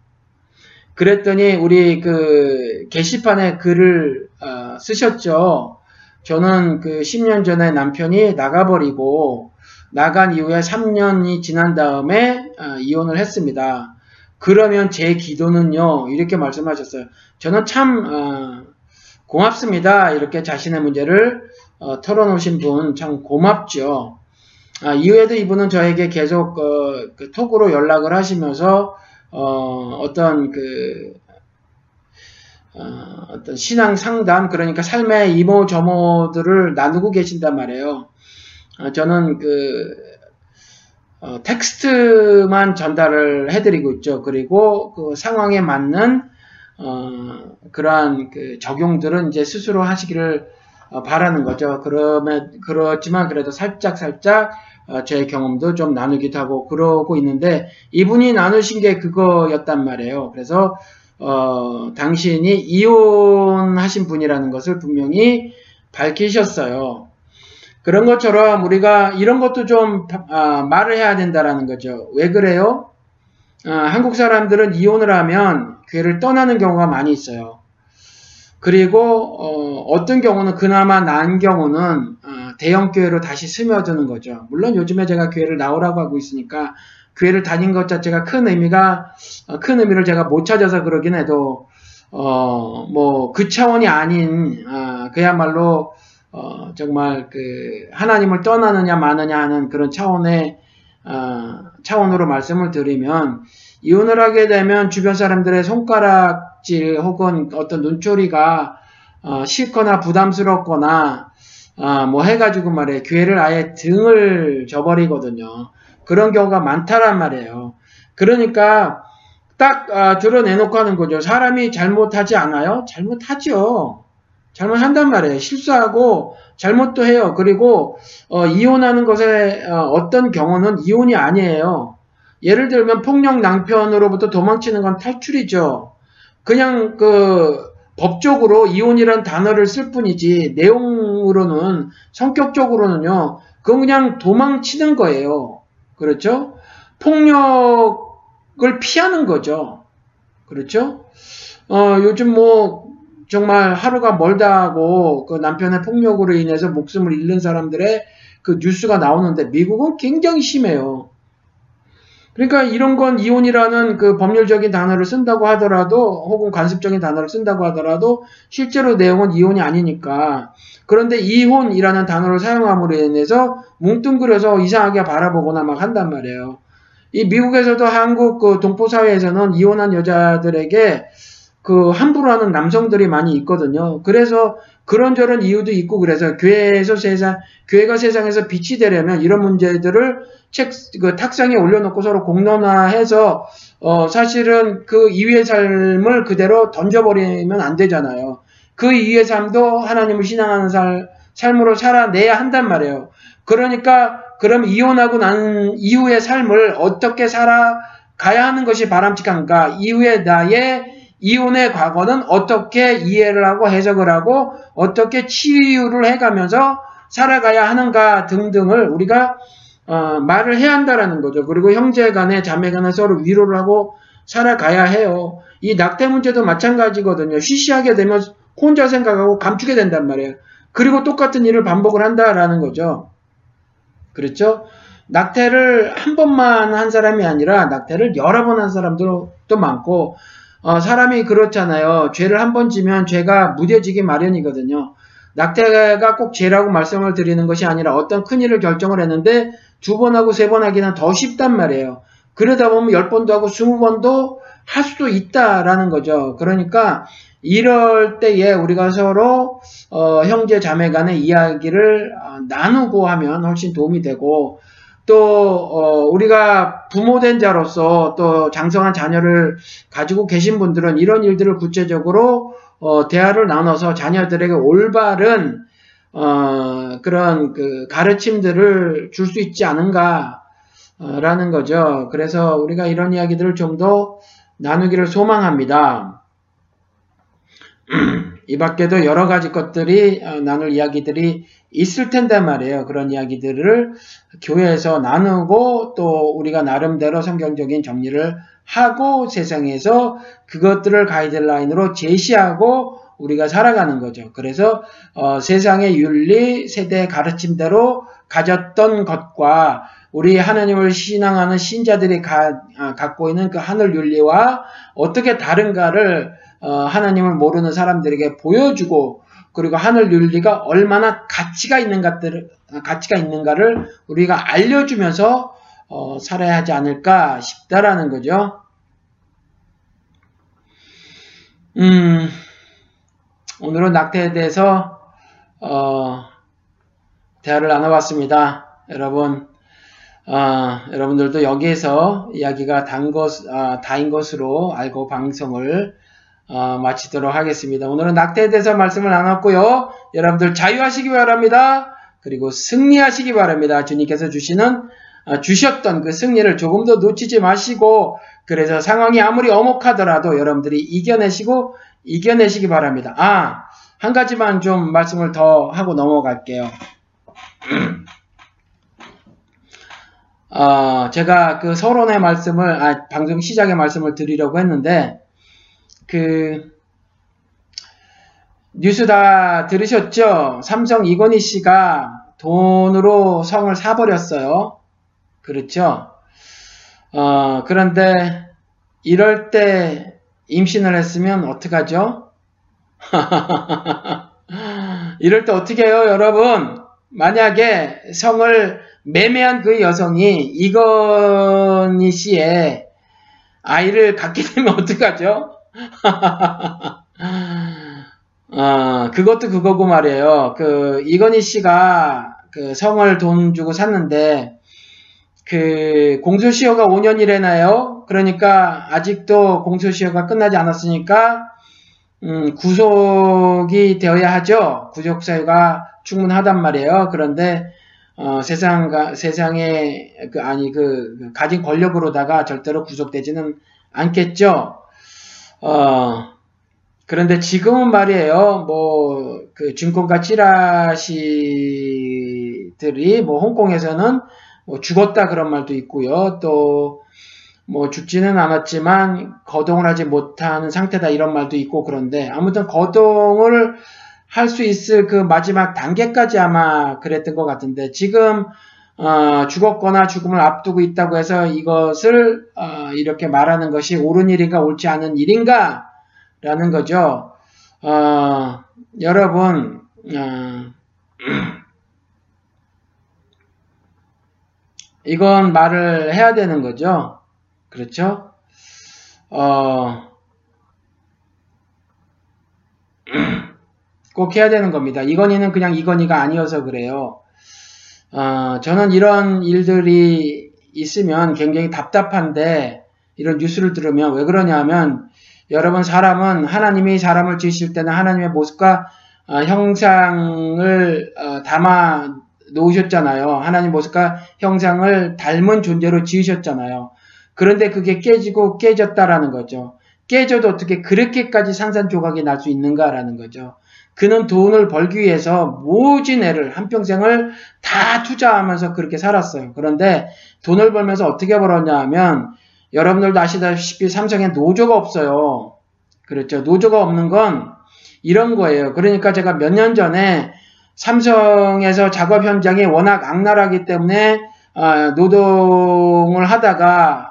그랬더니 우리 그 게시판에 글을 쓰셨죠. 저는 그 10년 전에 남편이 나가버리고 나간 이후에 3년이 지난 다음에 이혼을 했습니다. 그러면 제 기도는요. 이렇게 말씀하셨어요. 저는 참 고맙습니다. 이렇게 자신의 문제를 털어놓으신 분 참 고맙죠. 이후에도 이분은 저에게 계속 그 톡으로 연락을 하시면서 어떤 신앙 상담, 그러니까 삶의 이모저모들을 나누고 계신단 말이에요. 저는 텍스트만 전달을 해드리고 있죠. 그리고 그 상황에 맞는 그러한 그 적용들은 이제 스스로 하시기를 바라는 거죠. 그렇지만 그래도 살짝 제 경험도 좀 나누기도 하고 그러고 있는데, 이분이 나누신 게 그거였단 말이에요. 그래서 당신이 이혼하신 분이라는 것을 분명히 밝히셨어요. 그런 것처럼 우리가 이런 것도 좀 말을 해야 된다라는 거죠. 왜 그래요? 한국 사람들은 이혼을 하면 교회를 떠나는 경우가 많이 있어요. 그리고 어떤 경우는, 그나마 나은 경우는 대형 교회로 다시 스며드는 거죠. 물론 요즘에 제가 교회를 나오라고 하고 있으니까 교회를 다닌 것 자체가 큰 의미를 제가 못 찾아서 그러긴 해도 뭐 그 차원이 아닌, 그야말로 정말 그 하나님을 떠나느냐 마느냐 하는 그런 차원으로 말씀을 드리면, 이혼을 하게 되면 주변 사람들의 손가락질 혹은 어떤 눈초리가 싫거나 부담스럽거나 뭐 해가지고 말이에요, 교회를 아예 등을 져버리거든요. 그런 경우가 많다란 말이에요. 그러니까 딱 드러내놓고 하는 거죠. 사람이 잘못하지 않아요? 잘못하죠. 잘못한단 말이에요. 실수하고 잘못도 해요. 그리고 이혼하는 것에 어떤 경우는 이혼이 아니에요. 예를 들면 폭력 남편으로부터 도망치는 건 탈출이죠. 그냥 그 법적으로 이혼이란 단어를 쓸 뿐이지, 내용으로는, 성격적으로는요, 그건 그냥 도망치는 거예요. 그렇죠? 폭력을 피하는 거죠. 그렇죠? 요즘 뭐 정말 하루가 멀다 하고 그 남편의 폭력으로 인해서 목숨을 잃는 사람들의 그 뉴스가 나오는데, 미국은 굉장히 심해요. 그러니까 이런 건 이혼이라는 그 법률적인 단어를 쓴다고 하더라도, 혹은 관습적인 단어를 쓴다고 하더라도 실제로 내용은 이혼이 아니니까. 그런데 이혼이라는 단어를 사용함으로 인해서 뭉뚱그려서 이상하게 바라보거나 막 한단 말이에요. 이 미국에서도 한국 그 동포사회에서는 이혼한 여자들에게 그 함부로 하는 남성들이 많이 있거든요. 그래서 그런저런 이유도 있고, 그래서 교회가 세상에서 빛이 되려면 이런 문제들을 그 탁상에 올려놓고 서로 공론화해서 사실은 그 이후의 삶을 그대로 던져버리면 안 되잖아요. 그 이후의 삶도 하나님을 신앙하는 삶으로 살아내야 한단 말이에요. 그러니까 그럼 이혼하고 난 이후의 삶을 어떻게 살아가야 하는 것이 바람직한가? 이후의 나의 이혼의 과거는 어떻게 이해를 하고 해석을 하고 어떻게 치유를 해가면서 살아가야 하는가 등등을 우리가 말을 해야 한다라는 거죠. 그리고 형제 간에, 자매 간에 서로 위로를 하고 살아가야 해요. 이 낙태 문제도 마찬가지거든요. 쉬쉬하게 되면 혼자 생각하고 감추게 된단 말이에요. 그리고 똑같은 일을 반복을 한다라는 거죠. 그렇죠? 낙태를 한 번만 한 사람이 아니라 낙태를 여러 번 한 사람도 많고, 사람이 그렇잖아요. 죄를 한 번 지면 죄가 무뎌지기 마련이거든요. 낙태가 꼭 죄라고 말씀을 드리는 것이 아니라, 어떤 큰일을 결정을 했는데 두 번 하고 세 번 하기는 더 쉽단 말이에요. 그러다 보면 10번도 하고 20번도 할 수도 있다라는 거죠. 그러니까 이럴 때에 우리가 서로 형제 자매 간의 이야기를 나누고 하면 훨씬 도움이 되고, 또 우리가 부모된 자로서 또 장성한 자녀를 가지고 계신 분들은 이런 일들을 구체적으로 대화를 나눠서 자녀들에게 올바른 그런 그 가르침들을 줄 수 있지 않은가라는 거죠. 그래서 우리가 이런 이야기들을 좀 더 나누기를 소망합니다. 이 밖에도 여러 가지 것들이 나눌 이야기들이 있을 텐데 말이에요. 그런 이야기들을 교회에서 나누고, 또 우리가 나름대로 성경적인 정리를 하고 세상에서 그것들을 가이드라인으로 제시하고 우리가 살아가는 거죠. 그래서 세상의 윤리, 세대의 가르침대로 가졌던 것과 우리 하나님을 신앙하는 신자들이 갖고 있는 그 하늘 윤리와 어떻게 다른가를 하나님을 모르는 사람들에게 보여주고, 그리고 하늘 윤리가 얼마나 가치가 있는가를 우리가 알려주면서 살아야 하지 않을까 싶다라는 거죠. 오늘은 낙태에 대해서 대화를 나눠봤습니다. 여러분들도 여기에서 이야기가 다인 것으로 알고 방송을 마치도록 하겠습니다. 오늘은 낙태에 대해서 말씀을 나눴고요. 여러분들 자유하시기 바랍니다. 그리고 승리하시기 바랍니다. 주님께서 주셨던 그 승리를 조금 더 놓치지 마시고, 그래서 상황이 아무리 엄혹하더라도 여러분들이 이겨내시기 바랍니다. 아, 한 가지만 좀 말씀을 더 하고 넘어갈게요. 제가 그 서론의 말씀을, 방송 시작의 말씀을 드리려고 했는데, 뉴스 다 들으셨죠? 삼성 이건희 씨가 돈으로 성을 사버렸어요. 그렇죠? 그런데 이럴 때 임신을 했으면 어떡하죠? 이럴 때 어떻게 해요, 여러분? 만약에 성을 매매한 그 여성이 이건희 씨의 아이를 갖게 되면 어떡하죠? 그것도 그거고 말이에요. 이건희 씨가 성을 돈 주고 샀는데, 공소시효가 5년이래나요? 그러니까 아직도 공소시효가 끝나지 않았으니까, 구속이 되어야 하죠. 구속 사유가 충분하단 말이에요. 그런데, 세상에, 가진 권력으로다가 절대로 구속되지는 않겠죠. 그런데 지금은 말이에요. 증권가 찌라시들이, 홍콩에서는 죽었다 그런 말도 있고요. 또, 죽지는 않았지만 거동을 하지 못하는 상태다 이런 말도 있고, 그런데 아무튼 거동을 할 수 있을 그 마지막 단계까지 아마 그랬던 것 같은데, 지금 죽었거나 죽음을 앞두고 있다고 해서 이것을 이렇게 말하는 것이 옳은 일인가 옳지 않은 일인가 라는 거죠. 여러분, 이건 말을 해야 되는 거죠. 그렇죠? 꼭 해야 되는 겁니다. 이건희는 그냥 이건희가 아니어서 그래요. 저는 이런 일들이 있으면 굉장히 답답한데, 이런 뉴스를 들으면 왜 그러냐면, 여러분, 사람은 하나님이 사람을 지으실 때는 하나님의 모습과 형상을 담아 놓으셨잖아요. 하나님 모습과 형상을 닮은 존재로 지으셨잖아요. 그런데 그게 깨지고 깨졌다라는 거죠. 깨져도 어떻게 그렇게까지 산산조각이 날 수 있는가라는 거죠. 그는 돈을 벌기 위해서 모진 애를 한평생을 다 투자하면서 그렇게 살았어요. 그런데 돈을 벌면서 어떻게 벌었냐 하면, 여러분들도 아시다시피 삼성에 노조가 없어요. 그렇죠. 노조가 없는 건 이런 거예요. 그러니까 제가 몇 년 전에 삼성에서 작업 현장이 워낙 악랄하기 때문에 노동을 하다가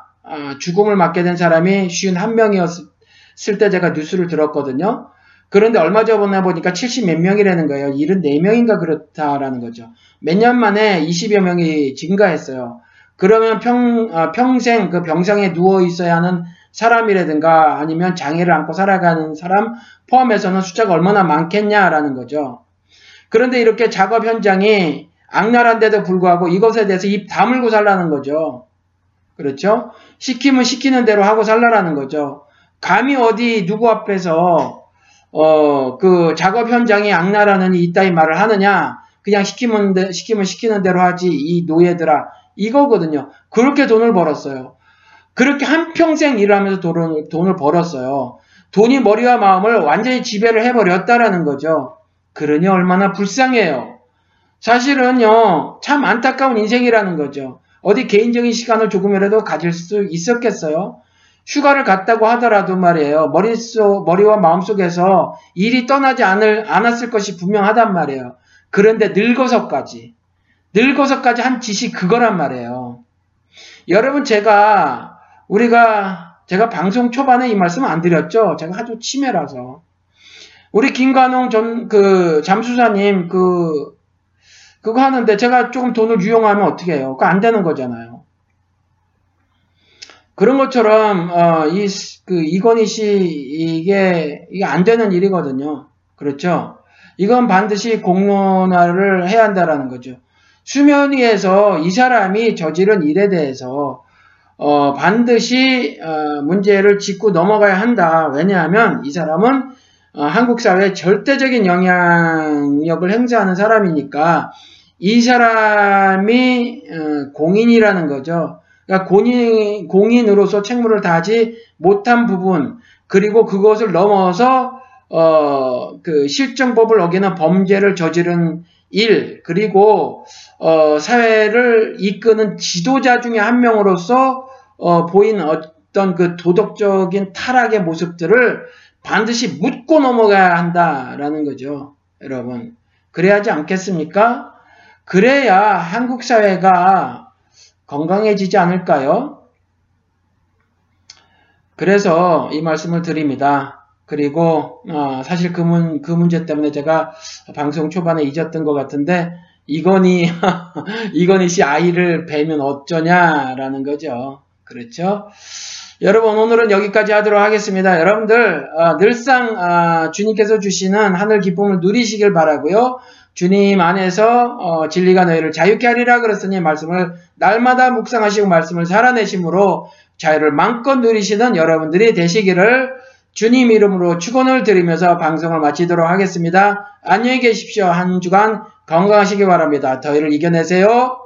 죽음을 맞게 된 사람이 51명이었을 때 제가 뉴스를 들었거든요. 그런데 얼마 전에 보니까 70몇 명이라는 거예요. 74명인가 그렇다라는 거죠. 몇 년 만에 20여 명이 증가했어요. 그러면 평생 그 병상에 누워 있어야 하는 사람이라든가 아니면 장애를 안고 살아가는 사람 포함해서는 숫자가 얼마나 많겠냐라는 거죠. 그런데 이렇게 작업 현장이 악랄한데도 불구하고 이것에 대해서 입 다물고 살라는 거죠. 그렇죠? 시키면 시키는 대로 하고 살라는 거죠. 감히 어디 누구 앞에서 그 작업 현장이 악랄하는 이따위 말을 하느냐. 그냥 시키면 시키는 대로 하지, 이 노예들아, 이거거든요. 그렇게 돈을 벌었어요. 그렇게 한평생 일하면서 돈을 벌었어요. 돈이 머리와 마음을 완전히 지배를 해버렸다라는 거죠. 그러니 얼마나 불쌍해요. 사실은요, 참 안타까운 인생이라는 거죠. 어디 개인적인 시간을 조금이라도 가질 수 있었겠어요? 휴가를 갔다고 하더라도 말이에요. 머리와 마음속에서 일이 떠나지 않았을 것이 분명하단 말이에요. 그런데 늙어서까지 한 짓이 그거란 말이에요. 여러분, 제가 방송 초반에 이 말씀 안 드렸죠? 제가 아주 치매라서. 우리 김관홍 잠수사님, 그거 하는데 제가 조금 돈을 유용하면 어떻게 해요? 그거 안 되는 거잖아요. 그런 것처럼, 이건희 씨, 이게 안 되는 일이거든요. 그렇죠? 이건 반드시 공론화를 해야 한다라는 거죠. 수면 위에서 이 사람이 저지른 일에 대해서 반드시 문제를 짚고 넘어가야 한다. 왜냐하면 이 사람은 한국 사회에 절대적인 영향력을 행사하는 사람이니까 이 사람이 공인이라는 거죠. 그러니까 공인으로서 책무를 다하지 못한 부분, 그리고 그것을 넘어서 그 실정법을 어기는 범죄를 저지른 일, 그리고 사회를 이끄는 지도자 중에 한 명으로서 보인 어떤 그 도덕적인 타락의 모습들을 반드시 묻고 넘어가야 한다라는 거죠, 여러분. 그래야 하지 않겠습니까? 그래야 한국 사회가 건강해지지 않을까요? 그래서 이 말씀을 드립니다. 그리고 사실 그 문제 때문에 제가 방송 초반에 잊었던 것 같은데, 이건희 씨 아이를 뵈면 어쩌냐라는 거죠. 그렇죠? 여러분, 오늘은 여기까지 하도록 하겠습니다. 여러분들 늘상 주님께서 주시는 하늘 기쁨을 누리시길 바라고요. 주님 안에서 진리가 너희를 자유케 하리라 그랬으니 말씀을 날마다 묵상하시고 말씀을 살아내심으로 자유를 마음껏 누리시는 여러분들이 되시기를 주님 이름으로 축원을 드리면서 방송을 마치도록 하겠습니다. 안녕히 계십시오. 한 주간 건강하시기 바랍니다. 더위를 이겨내세요.